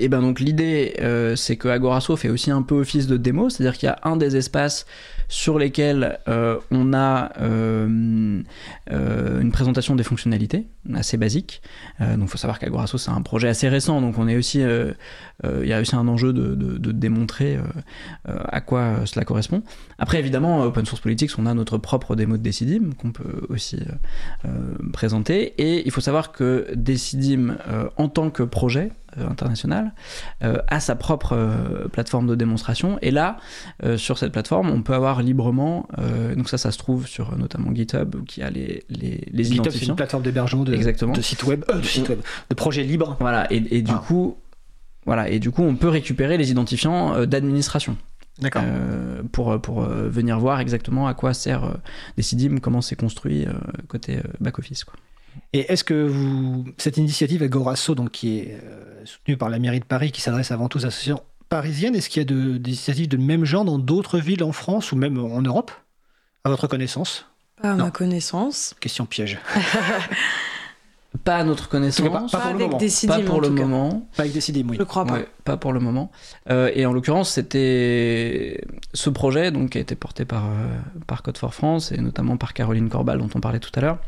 Et bien donc l'idée, c'est que Agora.asso fait aussi un peu office de démo, c'est-à-dire qu'il y a un des espaces sur lesquels on a une présentation des fonctionnalités assez basique. Donc il faut savoir qu'Agora.asso c'est un projet assez récent, donc on est aussi, il y a aussi un enjeu de démontrer à quoi cela correspond. Après évidemment, Open Source Politics, on a notre propre démo de Decidim qu'on peut aussi présenter. Et il faut savoir que Decidim en tant que projet international à sa propre plateforme de démonstration, et là sur cette plateforme on peut avoir librement donc ça se trouve sur notamment GitHub qui a les GitHub, identifiants. C'est une plateforme d'hébergement de sites web, de projets libres, voilà, et du coup on peut récupérer les identifiants d'administration. D'accord. Pour venir voir exactement à quoi sert Decidim, comment c'est construit côté back-office quoi. Et est-ce que cette initiative Agora.asso, donc qui est soutenue par la mairie de Paris, qui s'adresse avant tout aux associations parisiennes, est-ce qu'il y a des initiatives de même genre dans d'autres villes en France ou même en Europe, à votre connaissance? Pas à ma connaissance. Question piège. Pas à notre connaissance. Pas pour le moment. Pas avec Decidim, oui. Je crois pas. Ouais, pas pour le moment. Et en l'occurrence, c'était ce projet donc, qui a été porté par Code for France et notamment par Caroline Corbal dont on parlait tout à l'heure.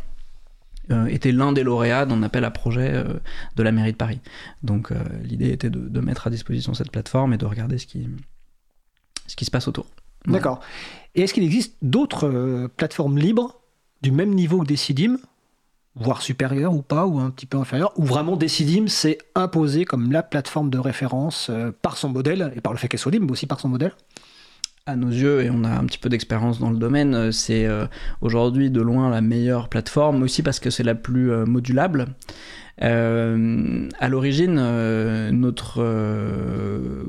Était l'un des lauréats d'un appel à projet de la mairie de Paris. Donc l'idée était de mettre à disposition cette plateforme et de regarder ce qui se passe autour. Voilà. D'accord. Et est-ce qu'il existe d'autres plateformes libres du même niveau que Decidim, voire supérieures ou pas, ou un petit peu inférieures, où vraiment Decidim s'est imposé comme la plateforme de référence par son modèle, et par le fait qu'elle soit libre, mais aussi par son modèle? À nos yeux, et on a un petit peu d'expérience dans le domaine, c'est aujourd'hui de loin la meilleure plateforme, aussi parce que c'est la plus modulable. À l'origine, notre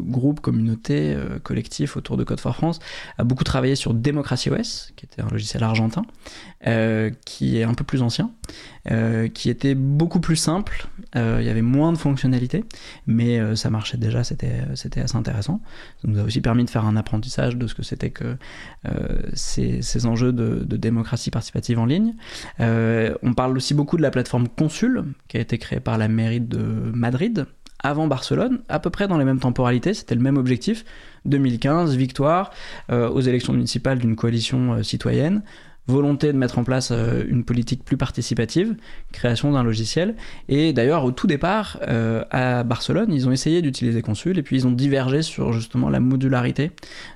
groupe, communauté, collectif autour de Code for France a beaucoup travaillé sur Democracy OS, qui était un logiciel argentin, qui est un peu plus ancien, qui était beaucoup plus simple. Il y avait moins de fonctionnalités, mais ça marchait déjà, c'était assez intéressant. Ça nous a aussi permis de faire un apprentissage de ce que c'était que ces enjeux de démocratie participative en ligne. On parle aussi beaucoup de la plateforme Consul, qui a été créé par la mairie de Madrid avant Barcelone, à peu près dans les mêmes temporalités, c'était le même objectif, 2015, victoire aux élections municipales d'une coalition citoyenne, volonté de mettre en place une politique plus participative, création d'un logiciel. Et d'ailleurs au tout départ à Barcelone, ils ont essayé d'utiliser Consul et puis ils ont divergé sur justement la modularité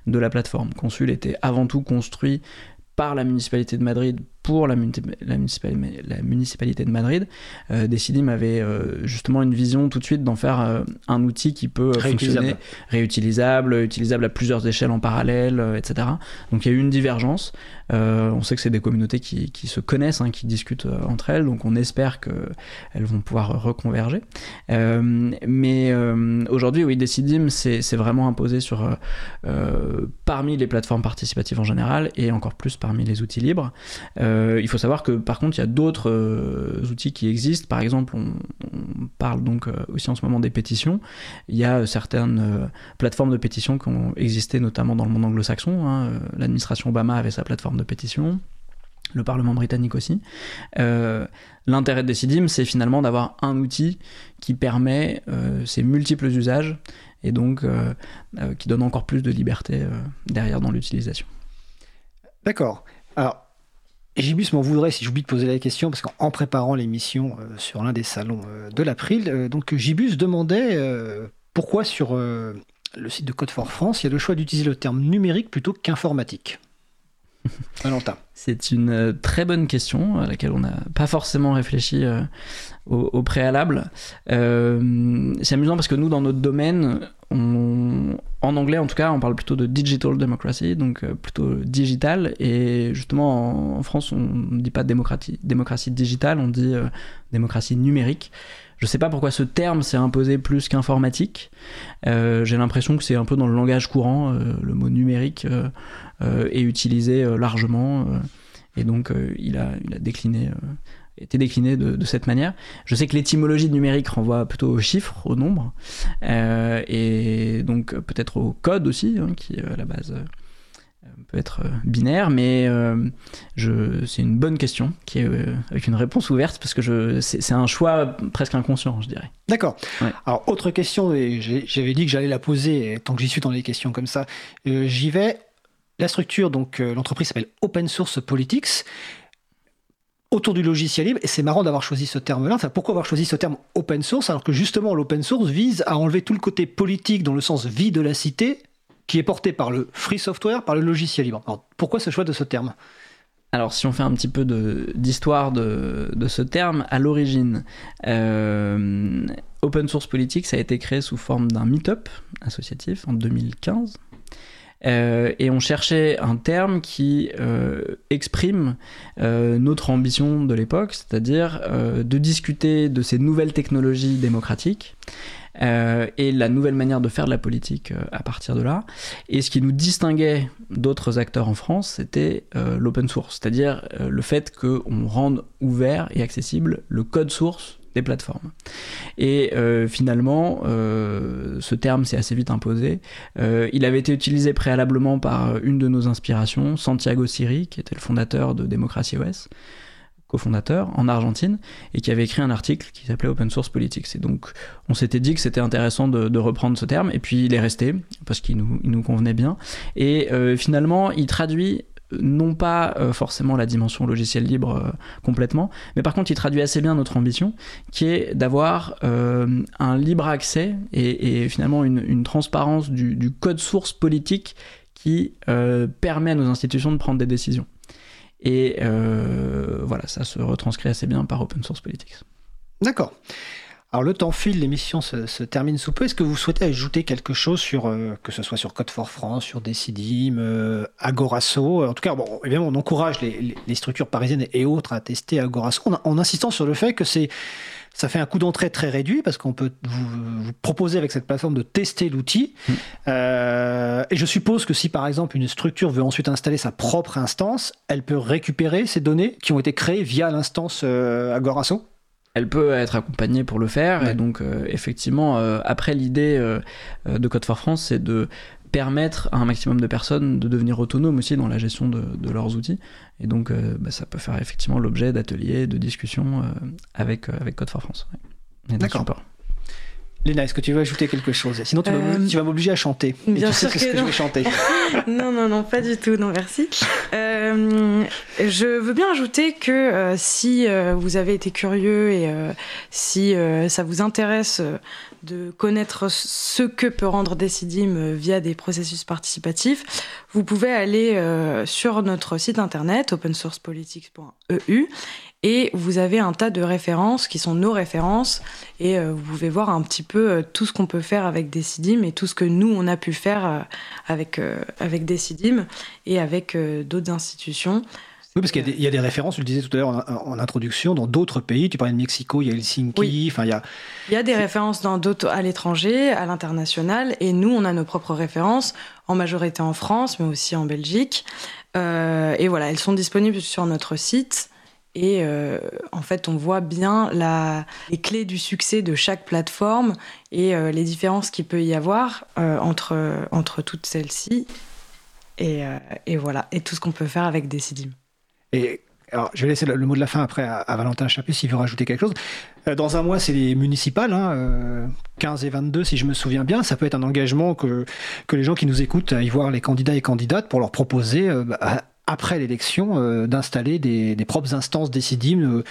de la plateforme. Consul était avant tout construit par la municipalité de Madrid pour la municipalité de Madrid, Decidim avait justement une vision tout de suite d'en faire un outil qui peut fonctionner réutilisable à plusieurs échelles en parallèle, etc. Donc il y a eu une divergence. On sait que c'est des communautés qui se connaissent, hein, qui discutent entre elles, donc on espère qu'elles vont pouvoir reconverger. Mais aujourd'hui, oui, Decidim c'est vraiment imposé sur, parmi les plateformes participatives en général et encore plus parmi les outils libres. Il faut savoir que par contre il y a d'autres outils qui existent. Par exemple, on parle donc aussi en ce moment des pétitions. Il y a certaines plateformes de pétitions qui ont existé notamment dans le monde anglo-saxon, hein. L'administration Obama avait sa plateforme de pétition, le Parlement britannique aussi. L'intérêt de Decidim, c'est finalement d'avoir un outil qui permet ces multiples usages et donc qui donne encore plus de liberté derrière dans l'utilisation. D'accord. Alors, Gibus m'en voudrait si j'oublie de poser la question, parce qu'en préparant l'émission sur l'un des salons de l'April, donc Gibus demandait pourquoi sur le site de Code for France, il y a le choix d'utiliser le terme numérique plutôt qu'informatique. Valentin. C'est une très bonne question à laquelle on n'a pas forcément réfléchi au préalable. C'est amusant parce que nous, dans notre domaine, en anglais en tout cas, on parle plutôt de digital democracy, donc plutôt digital. Et justement, en France, on ne dit pas démocratie digitale, on dit démocratie numérique. Je ne sais pas pourquoi ce terme s'est imposé plus qu'informatique. J'ai l'impression que c'est un peu dans le langage courant, le mot numérique est utilisé largement, et donc il a été décliné de cette manière. Je sais que l'étymologie de numérique renvoie plutôt aux chiffres, aux nombres, et donc peut-être au code aussi, hein, qui à la base peut être binaire, mais c'est une bonne question qui est avec une réponse ouverte, parce que c'est un choix presque inconscient, je dirais. D'accord. Ouais. Alors, autre question, et j'avais dit que j'allais la poser, et tant que j'y suis dans les questions comme ça, j'y vais. La structure, donc l'entreprise s'appelle Open Source Politics, autour du logiciel libre, et c'est marrant d'avoir choisi ce terme-là. Enfin, pourquoi avoir choisi ce terme open source, alors que justement l'open source vise à enlever tout le côté politique dans le sens vie de la cité, qui est porté par le free software, par le logiciel libre. Alors, pourquoi ce choix de ce terme ? Alors, si on fait un petit peu d'histoire de ce terme, à l'origine, Open Source Politics a été créé sous forme d'un meet-up associatif en 2015. Et on cherchait un terme qui exprime notre ambition de l'époque, c'est-à-dire de discuter de ces nouvelles technologies démocratiques et la nouvelle manière de faire de la politique à partir de là. Et ce qui nous distinguait d'autres acteurs en France, c'était l'open source, c'est-à-dire le fait qu'on rende ouvert et accessible le code source des plateformes. Et finalement, ce terme s'est assez vite imposé. Il avait été utilisé préalablement par une de nos inspirations, Santiago Siri, qui était le fondateur de Démocratie OS, cofondateur en Argentine, et qui avait écrit un article qui s'appelait Open Source Politics. Et donc, on s'était dit que c'était intéressant de reprendre ce terme, et puis il est resté, parce qu'il nous convenait bien. Et finalement, il traduit non pas forcément la dimension logiciel libre complètement, mais par contre il traduit assez bien notre ambition, qui est d'avoir un libre accès et finalement une transparence du code source politique qui permet à nos institutions de prendre des décisions. Et voilà, ça se retranscrit assez bien par Open Source Politics. D'accord. Alors le temps file, l'émission se termine sous peu. Est-ce que vous souhaitez ajouter quelque chose sur, que ce soit sur Code for France, sur Decidim, Agora.asso ? En tout cas, bon, évidemment, on encourage les structures parisiennes et autres à tester Agora.asso en insistant sur le fait que ça fait un coût d'entrée très réduit, parce qu'on peut vous proposer avec cette plateforme de tester l'outil. Et je suppose que si, par exemple, une structure veut ensuite installer sa propre instance, elle peut récupérer ces données qui ont été créées via l'instance Agora.asso ? Elle peut être accompagnée pour le faire, ouais. Et donc effectivement, après l'idée de Code for France, c'est de permettre à un maximum de personnes de devenir autonomes aussi dans la gestion de leurs outils, et donc ça peut faire effectivement l'objet d'ateliers, de discussions avec Code for France. Ouais. D'accord. Léna, est-ce que tu veux ajouter quelque chose ? Sinon, tu vas m'obliger à chanter. Bien sûr que non. Tu sais ce que je vais chanter. Non, pas du tout. Non, merci. Je veux bien ajouter que si vous avez été curieux et si ça vous intéresse de connaître ce que peut rendre Decidim via des processus participatifs, vous pouvez aller sur notre site internet opensourcepolitics.eu et vous avez un tas de références qui sont nos références et vous pouvez voir un petit peu tout ce qu'on peut faire avec Decidim et tout ce que nous on a pu faire avec Decidim et avec d'autres institutions. Oui, parce qu'il y a des références, je le disais tout à l'heure en introduction, dans d'autres pays. Tu parlais de Mexico, il y a Helsinki. Oui. Enfin, il y a des références dans d'autres, à l'étranger, à l'international. Et nous, on a nos propres références, en majorité en France, mais aussi en Belgique. Et voilà, elles sont disponibles sur notre site. Et en fait, on voit bien les clés du succès de chaque plateforme et les différences qu'il peut y avoir entre toutes celles-ci. Et voilà, et tout ce qu'on peut faire avec Decidim. Et alors, je vais laisser le mot de la fin après à Valentin Chaput s'il veut rajouter quelque chose. Dans un mois, c'est les municipales, 15 et 22 si je me souviens bien. Ça peut être un engagement que les gens qui nous écoutent aillent voir les candidats et candidates pour leur proposer, après l'élection, d'installer des propres instances Decidim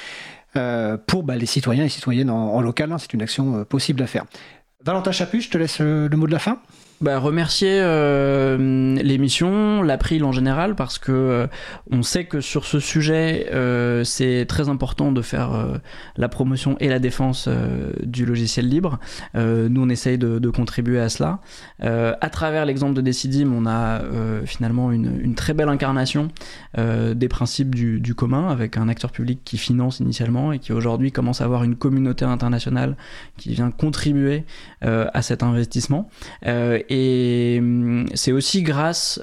pour les citoyens et citoyennes en local. C'est une action possible à faire. Valentin Chaput, je te laisse le mot de la fin. Remercier l'émission, l'April en général, parce que on sait que sur ce sujet, c'est très important de faire la promotion et la défense du logiciel libre. Nous, on essaye de contribuer à cela. À travers l'exemple de Decidim, on a finalement une très belle incarnation des principes du commun, avec un acteur public qui finance initialement et qui aujourd'hui commence à avoir une communauté internationale qui vient contribuer à cet investissement. Et c'est aussi grâce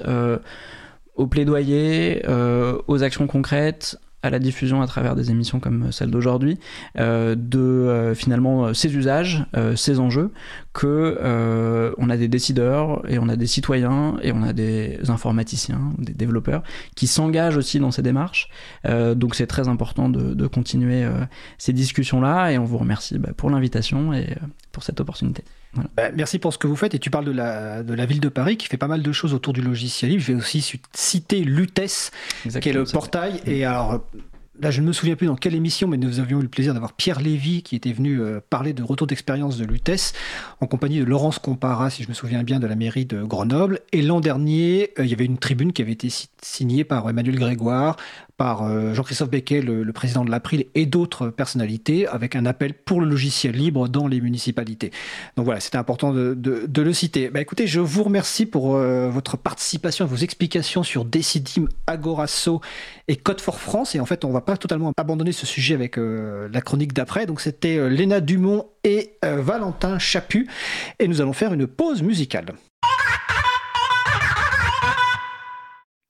aux plaidoyers, aux actions concrètes, à la diffusion à travers des émissions comme celle d'aujourd'hui, finalement ces usages, ces enjeux, que on a des décideurs et on a des citoyens et on a des informaticiens, des développeurs qui s'engagent aussi dans ces démarches. Donc c'est très important de continuer ces discussions-là et on vous remercie pour l'invitation et pour cette opportunité. Voilà. Merci pour ce que vous faites, et tu parles de la ville de Paris qui fait pas mal de choses autour du logiciel libre. Je vais aussi citer l'UTES, qui est le portail, et alors là je ne me souviens plus dans quelle émission, mais nous avions eu le plaisir d'avoir Pierre Lévy qui était venu parler de retour d'expérience de l'UTES en compagnie de Laurence Compara, si je me souviens bien, de la mairie de Grenoble. Et l'an dernier, il y avait une tribune qui avait été signée par Emmanuel Grégoire, par Jean-Christophe Becquet, le président de l'April, et d'autres personnalités, avec un appel pour le logiciel libre dans les municipalités. Donc voilà, c'était important de le citer. Écoutez, je vous remercie pour votre participation, vos explications sur Decidim, Agora.asso et Code for France. Et en fait, on ne va pas totalement abandonner ce sujet avec la chronique d'après. Donc c'était Léna Dumont et Valentin Chaput. Et nous allons faire une pause musicale.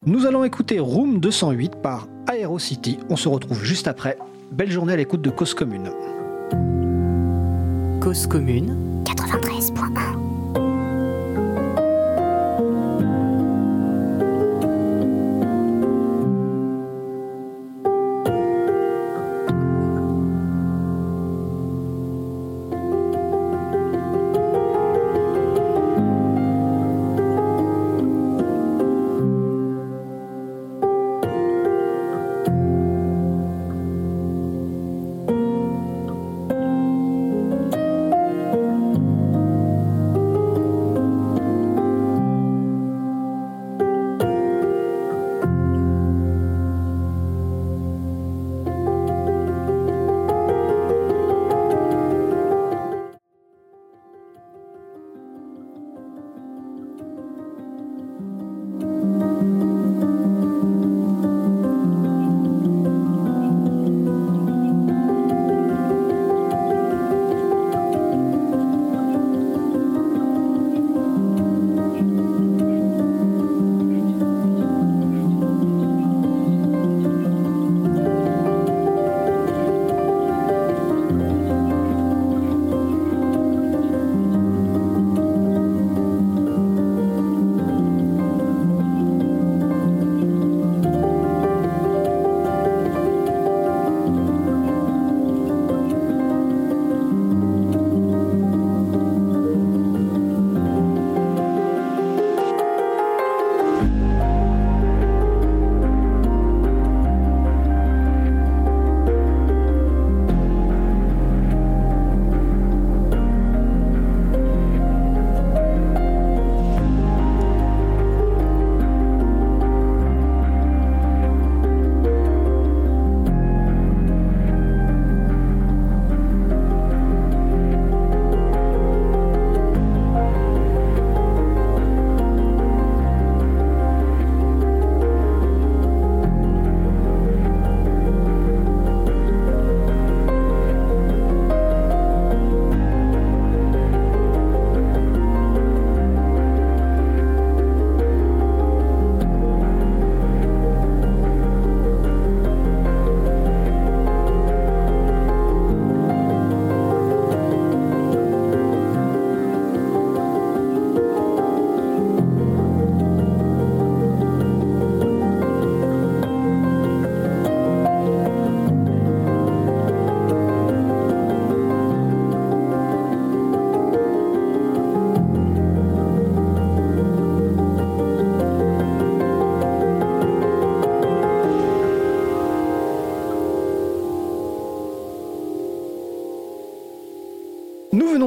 Nous allons écouter Room 208 par Aerocity. On se retrouve juste après. Belle journée à l'écoute de Cause Commune. Cause Commune 93.1.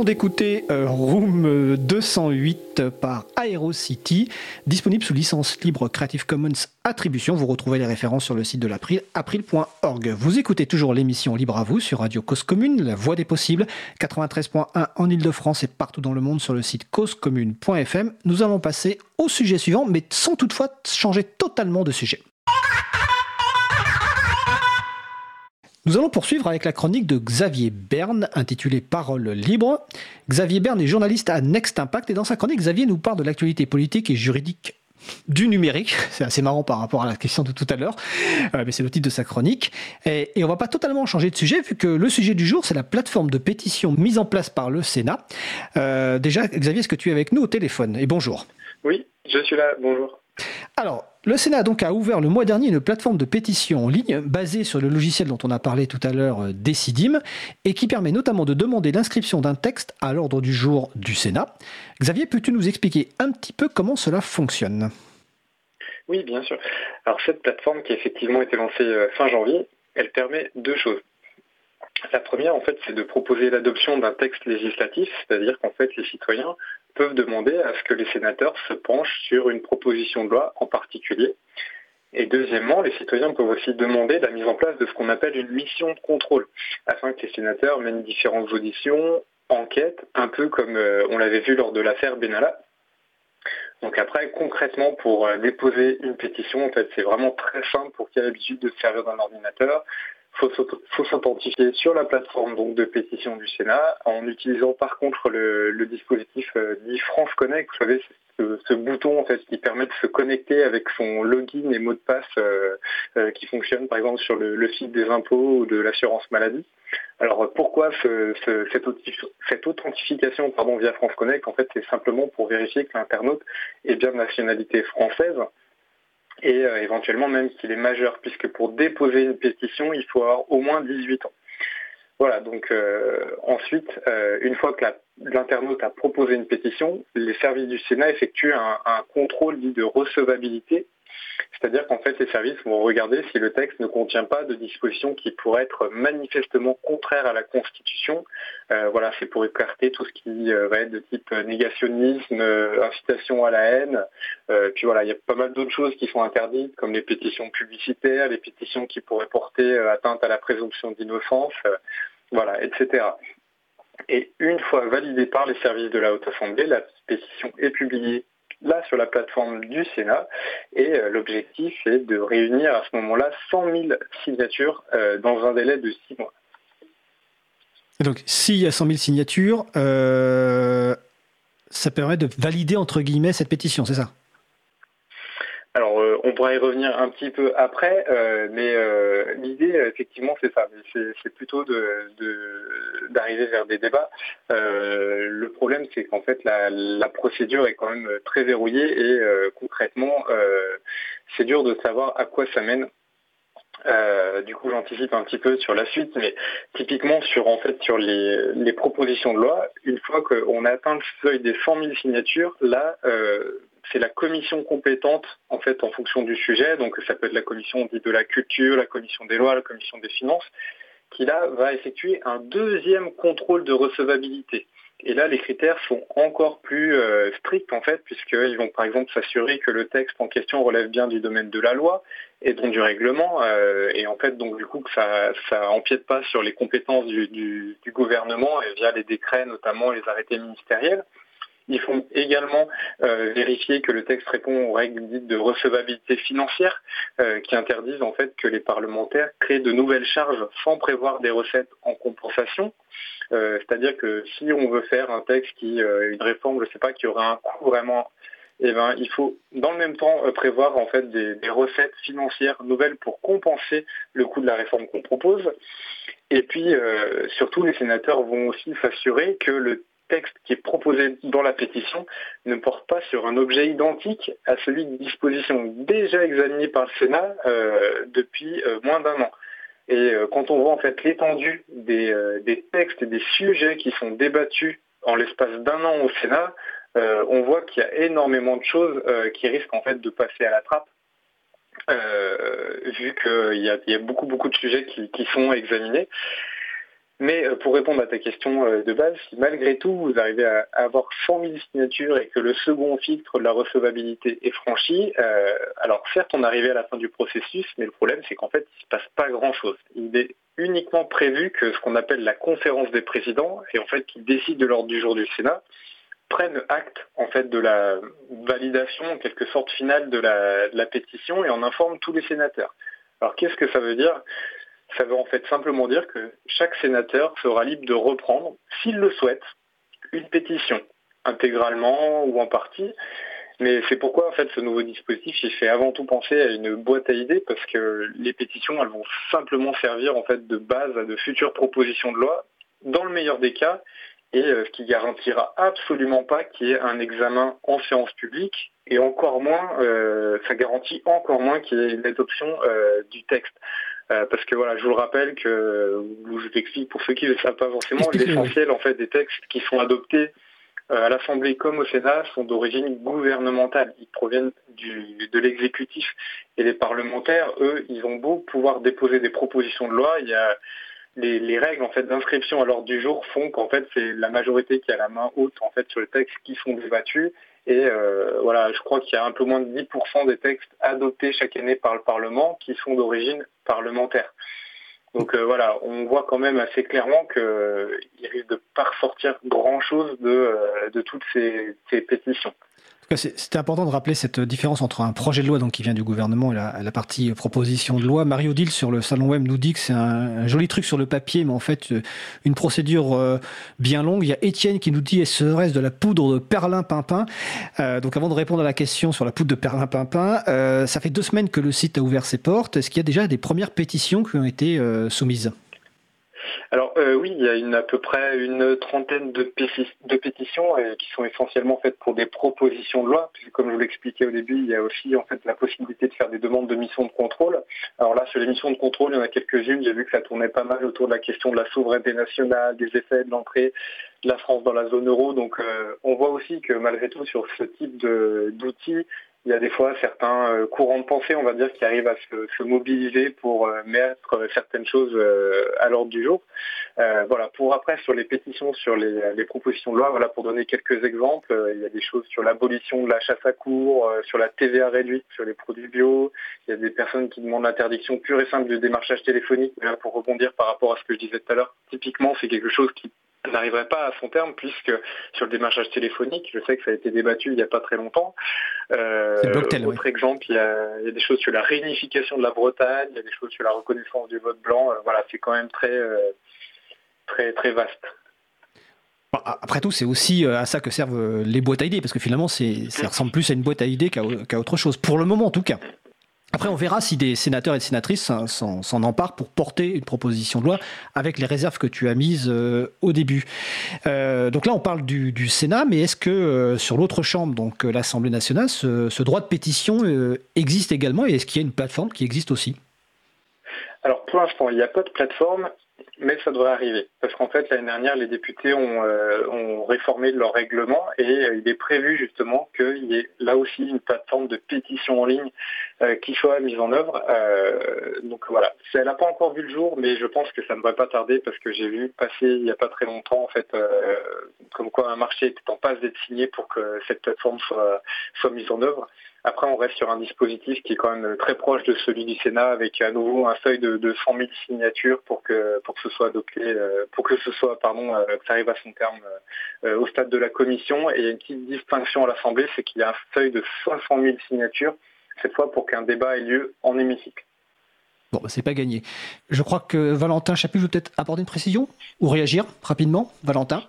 d'écouter Room 208 par Aerocity, disponible sous licence libre Creative Commons Attribution. Vous retrouvez les références sur le site de l'April, april.org. Vous écoutez toujours l'émission Libre à vous sur Radio Cause Commune, la voix des possibles, 93.1 en Ile-de-France et partout dans le monde sur le site causecommune.fm. Nous allons passer au sujet suivant, mais sans toutefois changer totalement de sujet. Nous allons poursuivre avec la chronique de Xavier Berne, intitulée Parole libre. Xavier Berne est journaliste à Next INpact et dans sa chronique, Xavier nous parle de l'actualité politique et juridique du numérique. C'est assez marrant par rapport à la question de tout à l'heure, mais c'est le titre de sa chronique. Et on ne va pas totalement changer de sujet, vu que le sujet du jour, c'est la plateforme de pétition mise en place par le Sénat. Déjà, Xavier, est-ce que tu es avec nous au téléphone ? Et bonjour. Oui, je suis là, bonjour. Alors, le Sénat donc a ouvert le mois dernier une plateforme de pétition en ligne basée sur le logiciel dont on a parlé tout à l'heure, Decidim, et qui permet notamment de demander l'inscription d'un texte à l'ordre du jour du Sénat. Xavier, peux-tu nous expliquer un petit peu comment cela fonctionne ? Oui, bien sûr. Alors cette plateforme qui a effectivement été lancée fin janvier, elle permet deux choses. La première, en fait, c'est de proposer l'adoption d'un texte législatif, c'est-à-dire qu'en fait, les citoyens peuvent demander à ce que les sénateurs se penchent sur une proposition de loi en particulier. Et deuxièmement, les citoyens peuvent aussi demander la mise en place de ce qu'on appelle une mission de contrôle, afin que les sénateurs mènent différentes auditions, enquêtes, un peu comme on l'avait vu lors de l'affaire Benalla. Donc après, concrètement, pour déposer une pétition, en fait, c'est vraiment très simple pour qui a l'habitude de se servir d'un ordinateur. Faut s'identifier sur la plateforme donc, de pétition du Sénat en utilisant par contre le dispositif dit France Connect. Vous savez, ce bouton en fait, qui permet de se connecter avec son login et mot de passe qui fonctionne par exemple sur le site des impôts ou de l'assurance maladie. Alors pourquoi cette authentification via France Connect ? En fait, c'est simplement pour vérifier que l'internaute est bien de nationalité française. Et éventuellement même s'il est majeur, puisque pour déposer une pétition, il faut avoir au moins 18 ans. Voilà, donc ensuite, une fois que l'internaute a proposé une pétition, les services du Sénat effectuent un contrôle dit de recevabilité, c'est-à-dire qu'en fait les services vont regarder si le texte ne contient pas de dispositions qui pourraient être manifestement contraires à la Constitution. Voilà, c'est pour écarter tout ce qui va être de type négationnisme, incitation à la haine. Puis voilà, il y a pas mal d'autres choses qui sont interdites, comme les pétitions publicitaires, les pétitions qui pourraient porter atteinte à la présomption d'innocence, voilà, etc. Et une fois validée par les services de la Haute Assemblée, la pétition est publiée là sur la plateforme du Sénat et l'objectif est de réunir à ce moment-là 100 000 signatures dans un délai de 6 mois. Donc s'il y a 100 000 signatures, ça permet de valider entre guillemets cette pétition, c'est ça ? Alors on pourra y revenir un petit peu après, mais l'idée effectivement c'est ça, mais c'est plutôt d'arriver vers des débats. Le problème c'est qu'en fait la procédure est quand même très verrouillée et concrètement c'est dur de savoir à quoi ça mène. Du coup, j'anticipe un petit peu sur la suite, mais typiquement sur les propositions de loi, une fois qu'on a atteint le seuil des 100 000 signatures, là, c'est la commission compétente en fait en fonction du sujet, donc ça peut être la commission dite de la culture, la commission des lois, la commission des finances, qui là va effectuer un deuxième contrôle de recevabilité. Et là, les critères sont encore plus stricts, en fait, puisqu'ils vont, par exemple, s'assurer que le texte en question relève bien du domaine de la loi et donc du règlement, et en fait, donc, du coup, que ça empiète pas sur les compétences du gouvernement et via les décrets, notamment les arrêtés ministériels. Ils font également vérifier que le texte répond aux règles dites de recevabilité financière qui interdisent en fait que les parlementaires créent de nouvelles charges sans prévoir des recettes en compensation. C'est-à-dire que si on veut faire un texte une réforme, je ne sais pas, qui aura un coût vraiment, eh ben, il faut dans le même temps prévoir en fait des recettes financières nouvelles pour compenser le coût de la réforme qu'on propose. Et puis surtout, les sénateurs vont aussi s'assurer que le texte qui est proposé dans la pétition ne porte pas sur un objet identique à celui de disposition déjà examinée par le Sénat depuis moins d'un an. Et quand on voit en fait l'étendue des textes et des sujets qui sont débattus en l'espace d'un an au Sénat, on voit qu'il y a énormément de choses qui risquent en fait de passer à la trappe. Vu qu'il y a beaucoup de sujets qui sont examinés. Mais pour répondre à ta question de base, si malgré tout vous arrivez à avoir 100 000 signatures et que le second filtre de la recevabilité est franchi, alors certes on arrivait à la fin du processus, mais le problème c'est qu'en fait il ne se passe pas grand-chose. Il est uniquement prévu que ce qu'on appelle la conférence des présidents, et en fait qui décide de l'ordre du jour du Sénat, prennent acte en fait de la validation en quelque sorte finale de la pétition et en informent tous les sénateurs. Alors qu'est-ce que ça veut dire ? Ça veut en fait simplement dire que chaque sénateur sera libre de reprendre, s'il le souhaite, une pétition, intégralement ou en partie. Mais c'est pourquoi en fait ce nouveau dispositif, il fait avant tout penser à une boîte à idées, parce que les pétitions, elles vont simplement servir en fait de base à de futures propositions de loi, dans le meilleur des cas, et ce qui garantira absolument pas qu'il y ait un examen en séance publique, et encore moins, ça garantit encore moins qu'il y ait une adoption du texte. Parce que voilà, je vous le rappelle que, ou je t'explique pour ceux qui ne le savent pas forcément, l'essentiel en fait des textes qui sont adoptés à l'Assemblée comme au Sénat sont d'origine gouvernementale. Ils proviennent de l'exécutif. Et les parlementaires, eux, ils ont beau pouvoir déposer des propositions de loi, il y a les règles en fait d'inscription à l'ordre du jour font qu'en fait c'est la majorité qui a la main haute en fait sur les textes qui sont débattus. Et voilà, je crois qu'il y a un peu moins de 10% des textes adoptés chaque année par le Parlement qui sont d'origine parlementaire. Donc voilà, on voit quand même assez clairement qu'il risque de ne pas ressortir grand-chose de toutes ces pétitions. C'est important de rappeler cette différence entre un projet de loi donc, qui vient du gouvernement et la partie proposition de loi. Mario Dil sur le salon web nous dit que c'est un joli truc sur le papier, mais en fait une procédure bien longue. Il y a Étienne qui nous dit « serait-ce de la poudre de perlimpinpin ?» Donc avant de répondre à la question sur la poudre de perlimpinpin, ça fait 2 semaines que le site a ouvert ses portes. Est-ce qu'il y a déjà des premières pétitions qui ont été soumises ? Alors oui, il y a à peu près une trentaine de pétitions qui sont essentiellement faites pour des propositions de loi. Puisque comme je vous l'expliquais au début, il y a aussi en fait la possibilité de faire des demandes de missions de contrôle. Alors là, sur les missions de contrôle, il y en a quelques-unes. J'ai vu que ça tournait pas mal autour de la question de la souveraineté nationale, des effets de l'entrée de la France dans la zone euro. Donc on voit aussi que malgré tout, sur ce type d'outils, il y a des fois certains courants de pensée, on va dire, qui arrivent à se mobiliser pour mettre certaines choses à l'ordre du jour. Voilà, pour après, sur les pétitions, sur les propositions de loi, voilà, pour donner quelques exemples, il y a des choses sur l'abolition de la chasse à courre, sur la TVA réduite sur les produits bio, il y a des personnes qui demandent l'interdiction pure et simple du démarchage téléphonique. Mais là, pour rebondir par rapport à ce que je disais tout à l'heure, typiquement, c'est quelque chose qui n'arriverait pas à son terme, puisque sur le démarchage téléphonique, je sais que ça a été débattu il n'y a pas très longtemps. Autre exemple, il y a des choses sur la réunification de la Bretagne, il y a des choses sur la reconnaissance du vote blanc. Voilà, c'est quand même très vaste. Après tout, c'est aussi à ça que servent les boîtes à idées, parce que finalement, ça ressemble plus à une boîte à idées qu'à autre chose, pour le moment en tout cas. Après, on verra si des sénateurs et des sénatrices s'en emparent pour porter une proposition de loi avec les réserves que tu as mises au début. Donc là, on parle du Sénat, mais est-ce que sur l'autre chambre, donc l'Assemblée nationale, ce droit de pétition existe également, et est-ce qu'il y a une plateforme qui existe aussi ? Alors pour l'instant, il n'y a pas de plateforme, mais ça devrait arriver. Parce qu'en fait, l'année dernière, les députés ont réformé leur règlement et il est prévu justement qu'il y ait là aussi une plateforme de pétition en ligne qui soit mise en œuvre. Donc voilà, elle n'a pas encore vu le jour, mais je pense que ça ne devrait pas tarder parce que j'ai vu passer il n'y a pas très longtemps en fait, comme quoi un marché était en passe d'être signé pour que cette plateforme soit mise en œuvre. Après, on reste sur un dispositif qui est quand même très proche de celui du Sénat, avec à nouveau un seuil de 100 000 signatures pour que ce soit adopté, que ça arrive à son terme au stade de la commission. Et il y a une petite distinction à l'Assemblée, c'est qu'il y a un seuil de 500 000 signatures, cette fois pour qu'un débat ait lieu en hémicycle. Bon, c'est pas gagné. Je crois que Valentin Chaput veut peut-être apporter une précision ou réagir rapidement. Valentin ?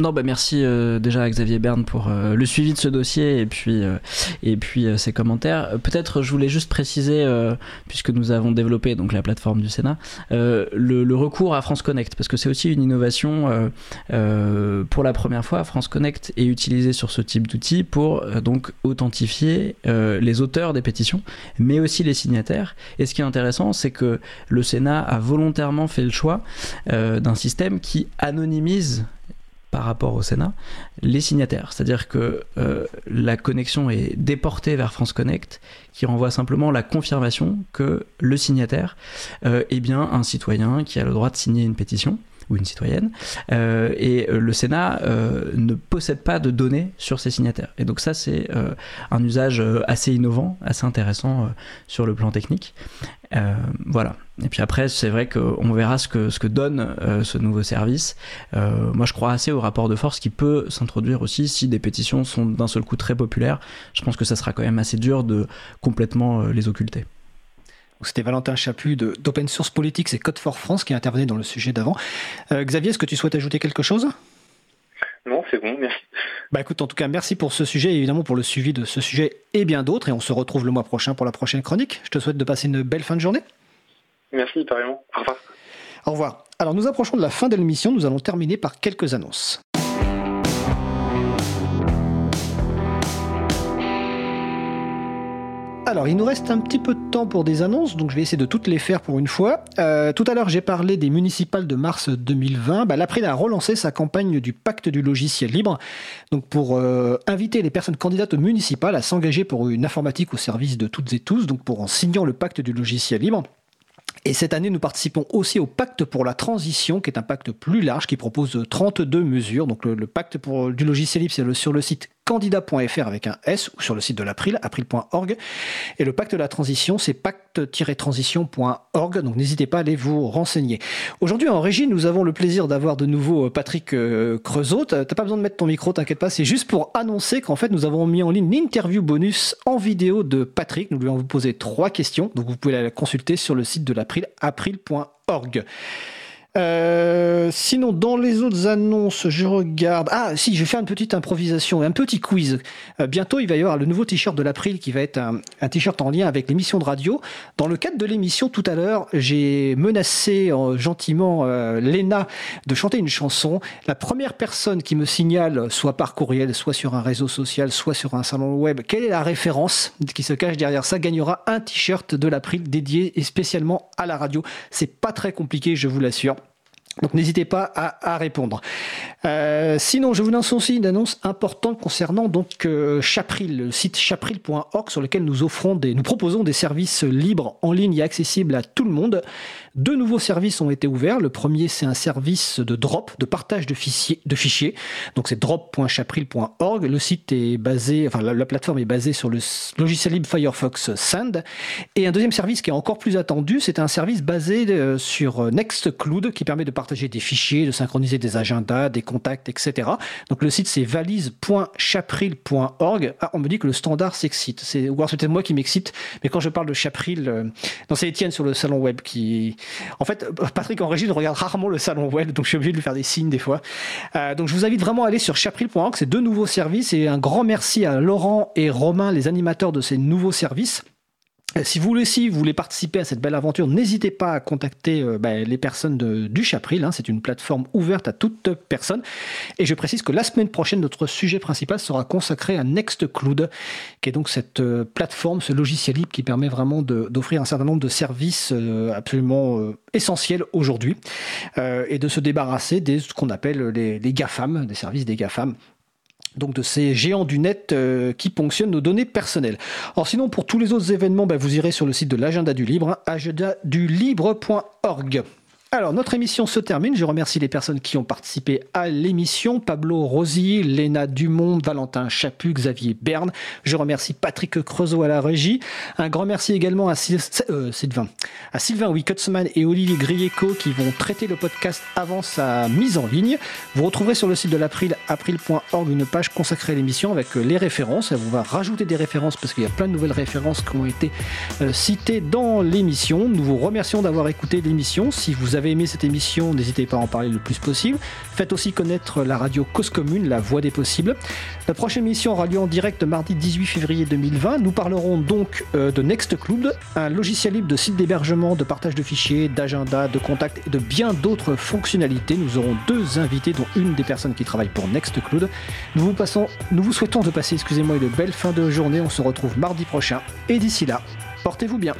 Non, bah merci déjà à Xavier Berne pour le suivi de ce dossier et puis ses commentaires. Peut-être je voulais juste préciser, puisque nous avons développé donc la plateforme du Sénat, le recours à France Connect, parce que c'est aussi une innovation. Pour la première fois, France Connect est utilisée sur ce type d'outil pour donc authentifier les auteurs des pétitions, mais aussi les signataires. Et ce qui est intéressant, c'est que le Sénat a volontairement fait le choix d'un système qui anonymise par rapport au Sénat, les signataires. C'est-à-dire que la connexion est déportée vers France Connect, qui renvoie simplement la confirmation que le signataire est bien un citoyen qui a le droit de signer une pétition, ou une citoyenne, et le Sénat ne possède pas de données sur ses signataires. Et donc ça, c'est un usage assez innovant, assez intéressant sur le plan technique. Voilà. Et puis après, c'est vrai qu'on verra ce que donne ce nouveau service. Moi, je crois assez au rapport de force qui peut s'introduire aussi si des pétitions sont d'un seul coup très populaires. Je pense que ça sera quand même assez dur de complètement les occulter. C'était Valentin Chaput d'Open Source Politics et Code for France qui intervenait dans le sujet d'avant. Xavier, est-ce que tu souhaites ajouter quelque chose ? Non, c'est bon, merci. Bah écoute, en tout cas, merci pour ce sujet et évidemment pour le suivi de ce sujet et bien d'autres. Et on se retrouve le mois prochain pour la prochaine chronique. Je te souhaite de passer une belle fin de journée. Merci, pareillement. Au revoir. Au revoir. Alors, nous approchons de la fin de l'émission. Nous allons terminer par quelques annonces. Alors, il nous reste un petit peu de temps pour des annonces, donc je vais essayer de toutes les faire pour une fois. Tout à l'heure, j'ai parlé des municipales de mars 2020. L'April a relancé sa campagne du pacte du logiciel libre, donc pour inviter les personnes candidates aux municipales à s'engager pour une informatique au service de toutes et tous, donc en signant le pacte du logiciel libre. Et cette année, nous participons aussi au pacte pour la transition, qui est un pacte plus large, qui propose 32 mesures. Donc le pacte du logiciel libre, c'est sur le site candidat.fr avec un S, ou sur le site de l'April, april.org. Et le pacte de la transition, c'est pacte-transition.org. Donc n'hésitez pas à aller vous renseigner. Aujourd'hui, en régie, nous avons le plaisir d'avoir de nouveau Patrick Creusot. T'as pas besoin de mettre ton micro, t'inquiète pas. C'est juste pour annoncer qu'en fait, nous avons mis en ligne l'interview bonus en vidéo de Patrick. Nous lui avons posé 3 questions. Donc vous pouvez la consulter sur le site de l'April, april.org. Sinon, dans les autres annonces, je regarde... Ah, si, je vais faire une petite improvisation, un petit quiz. Bientôt, il va y avoir le nouveau t-shirt de l'April qui va être un t-shirt en lien avec l'émission de radio. Dans le cadre de l'émission, tout à l'heure, j'ai menacé gentiment Léna de chanter une chanson. La première personne qui me signale, soit par courriel, soit sur un réseau social, soit sur un salon web, quelle est la référence qui se cache derrière ça, gagnera un t-shirt de l'April dédié et spécialement à la radio. C'est pas très compliqué, je vous l'assure. Donc n'hésitez pas à répondre. Sinon, je vous lance aussi une annonce importante concernant donc Chapril, le site chapril.org sur lequel nous proposons des services libres en ligne et accessibles à tout le monde. 2 nouveaux services ont été ouverts. Le premier, c'est un service de drop, de partage de fichiers. Donc c'est drop.chapril.org. Le site est basé, enfin la plateforme est basée sur le logiciel libre Firefox Sand. Et un deuxième service qui est encore plus attendu, c'est un service basé sur Nextcloud qui permet de partager des fichiers, de synchroniser des agendas, des contacts, etc. Donc le site, c'est valise.chapril.org. Ah, on me dit que le standard s'excite. Ou alors c'est peut-être moi qui m'excite, mais quand je parle de Chapril, non, c'est Étienne sur le salon web qui... En fait, Patrick en régie regarde rarement le salon web, donc je suis obligé de lui faire des signes des fois. Donc je vous invite vraiment à aller sur chapril.org, c'est 2 nouveaux services, et un grand merci à Laurent et Romain, les animateurs de ces nouveaux services. Si vous voulez participer à cette belle aventure, n'hésitez pas à contacter les personnes du Chapril. C'est une plateforme ouverte à toute personne. Et je précise que la semaine prochaine, notre sujet principal sera consacré à Nextcloud, qui est donc cette plateforme, ce logiciel libre qui permet vraiment d'offrir un certain nombre de services absolument essentiels aujourd'hui et de se débarrasser ce qu'on appelle les GAFAM, des services des GAFAM. Donc de ces géants du net qui ponctionnent nos données personnelles. Alors sinon, pour tous les autres événements, vous irez sur le site de l'agenda du libre, agendadulibre.org. Alors, notre émission se termine. Je remercie les personnes qui ont participé à l'émission. Pablo Rauzy, Léna Dumont, Valentin Chaput, Xavier Berne. Je remercie Patrick Creusot à la régie. Un grand merci également à Sylvain Wicketsman et Olivier Grieco qui vont traiter le podcast avant sa mise en ligne. Vous retrouverez sur le site de l'April, april.org, une page consacrée à l'émission avec les références. On va rajouter des références parce qu'il y a plein de nouvelles références qui ont été citées dans l'émission. Nous vous remercions d'avoir écouté l'émission. Si vous avez aimé cette émission, n'hésitez pas à en parler le plus possible. Faites aussi connaître la radio Cause Commune, la voix des possibles. La prochaine émission aura lieu en direct mardi 18 février 2020. Nous parlerons donc de Nextcloud, un logiciel libre de site d'hébergement, de partage de fichiers, d'agenda, de contacts et de bien d'autres fonctionnalités. Nous aurons 2 invités, dont une des personnes qui travaille pour Nextcloud. Nous vous souhaitons de passer une belle fin de journée. On se retrouve mardi prochain et d'ici là, portez-vous bien.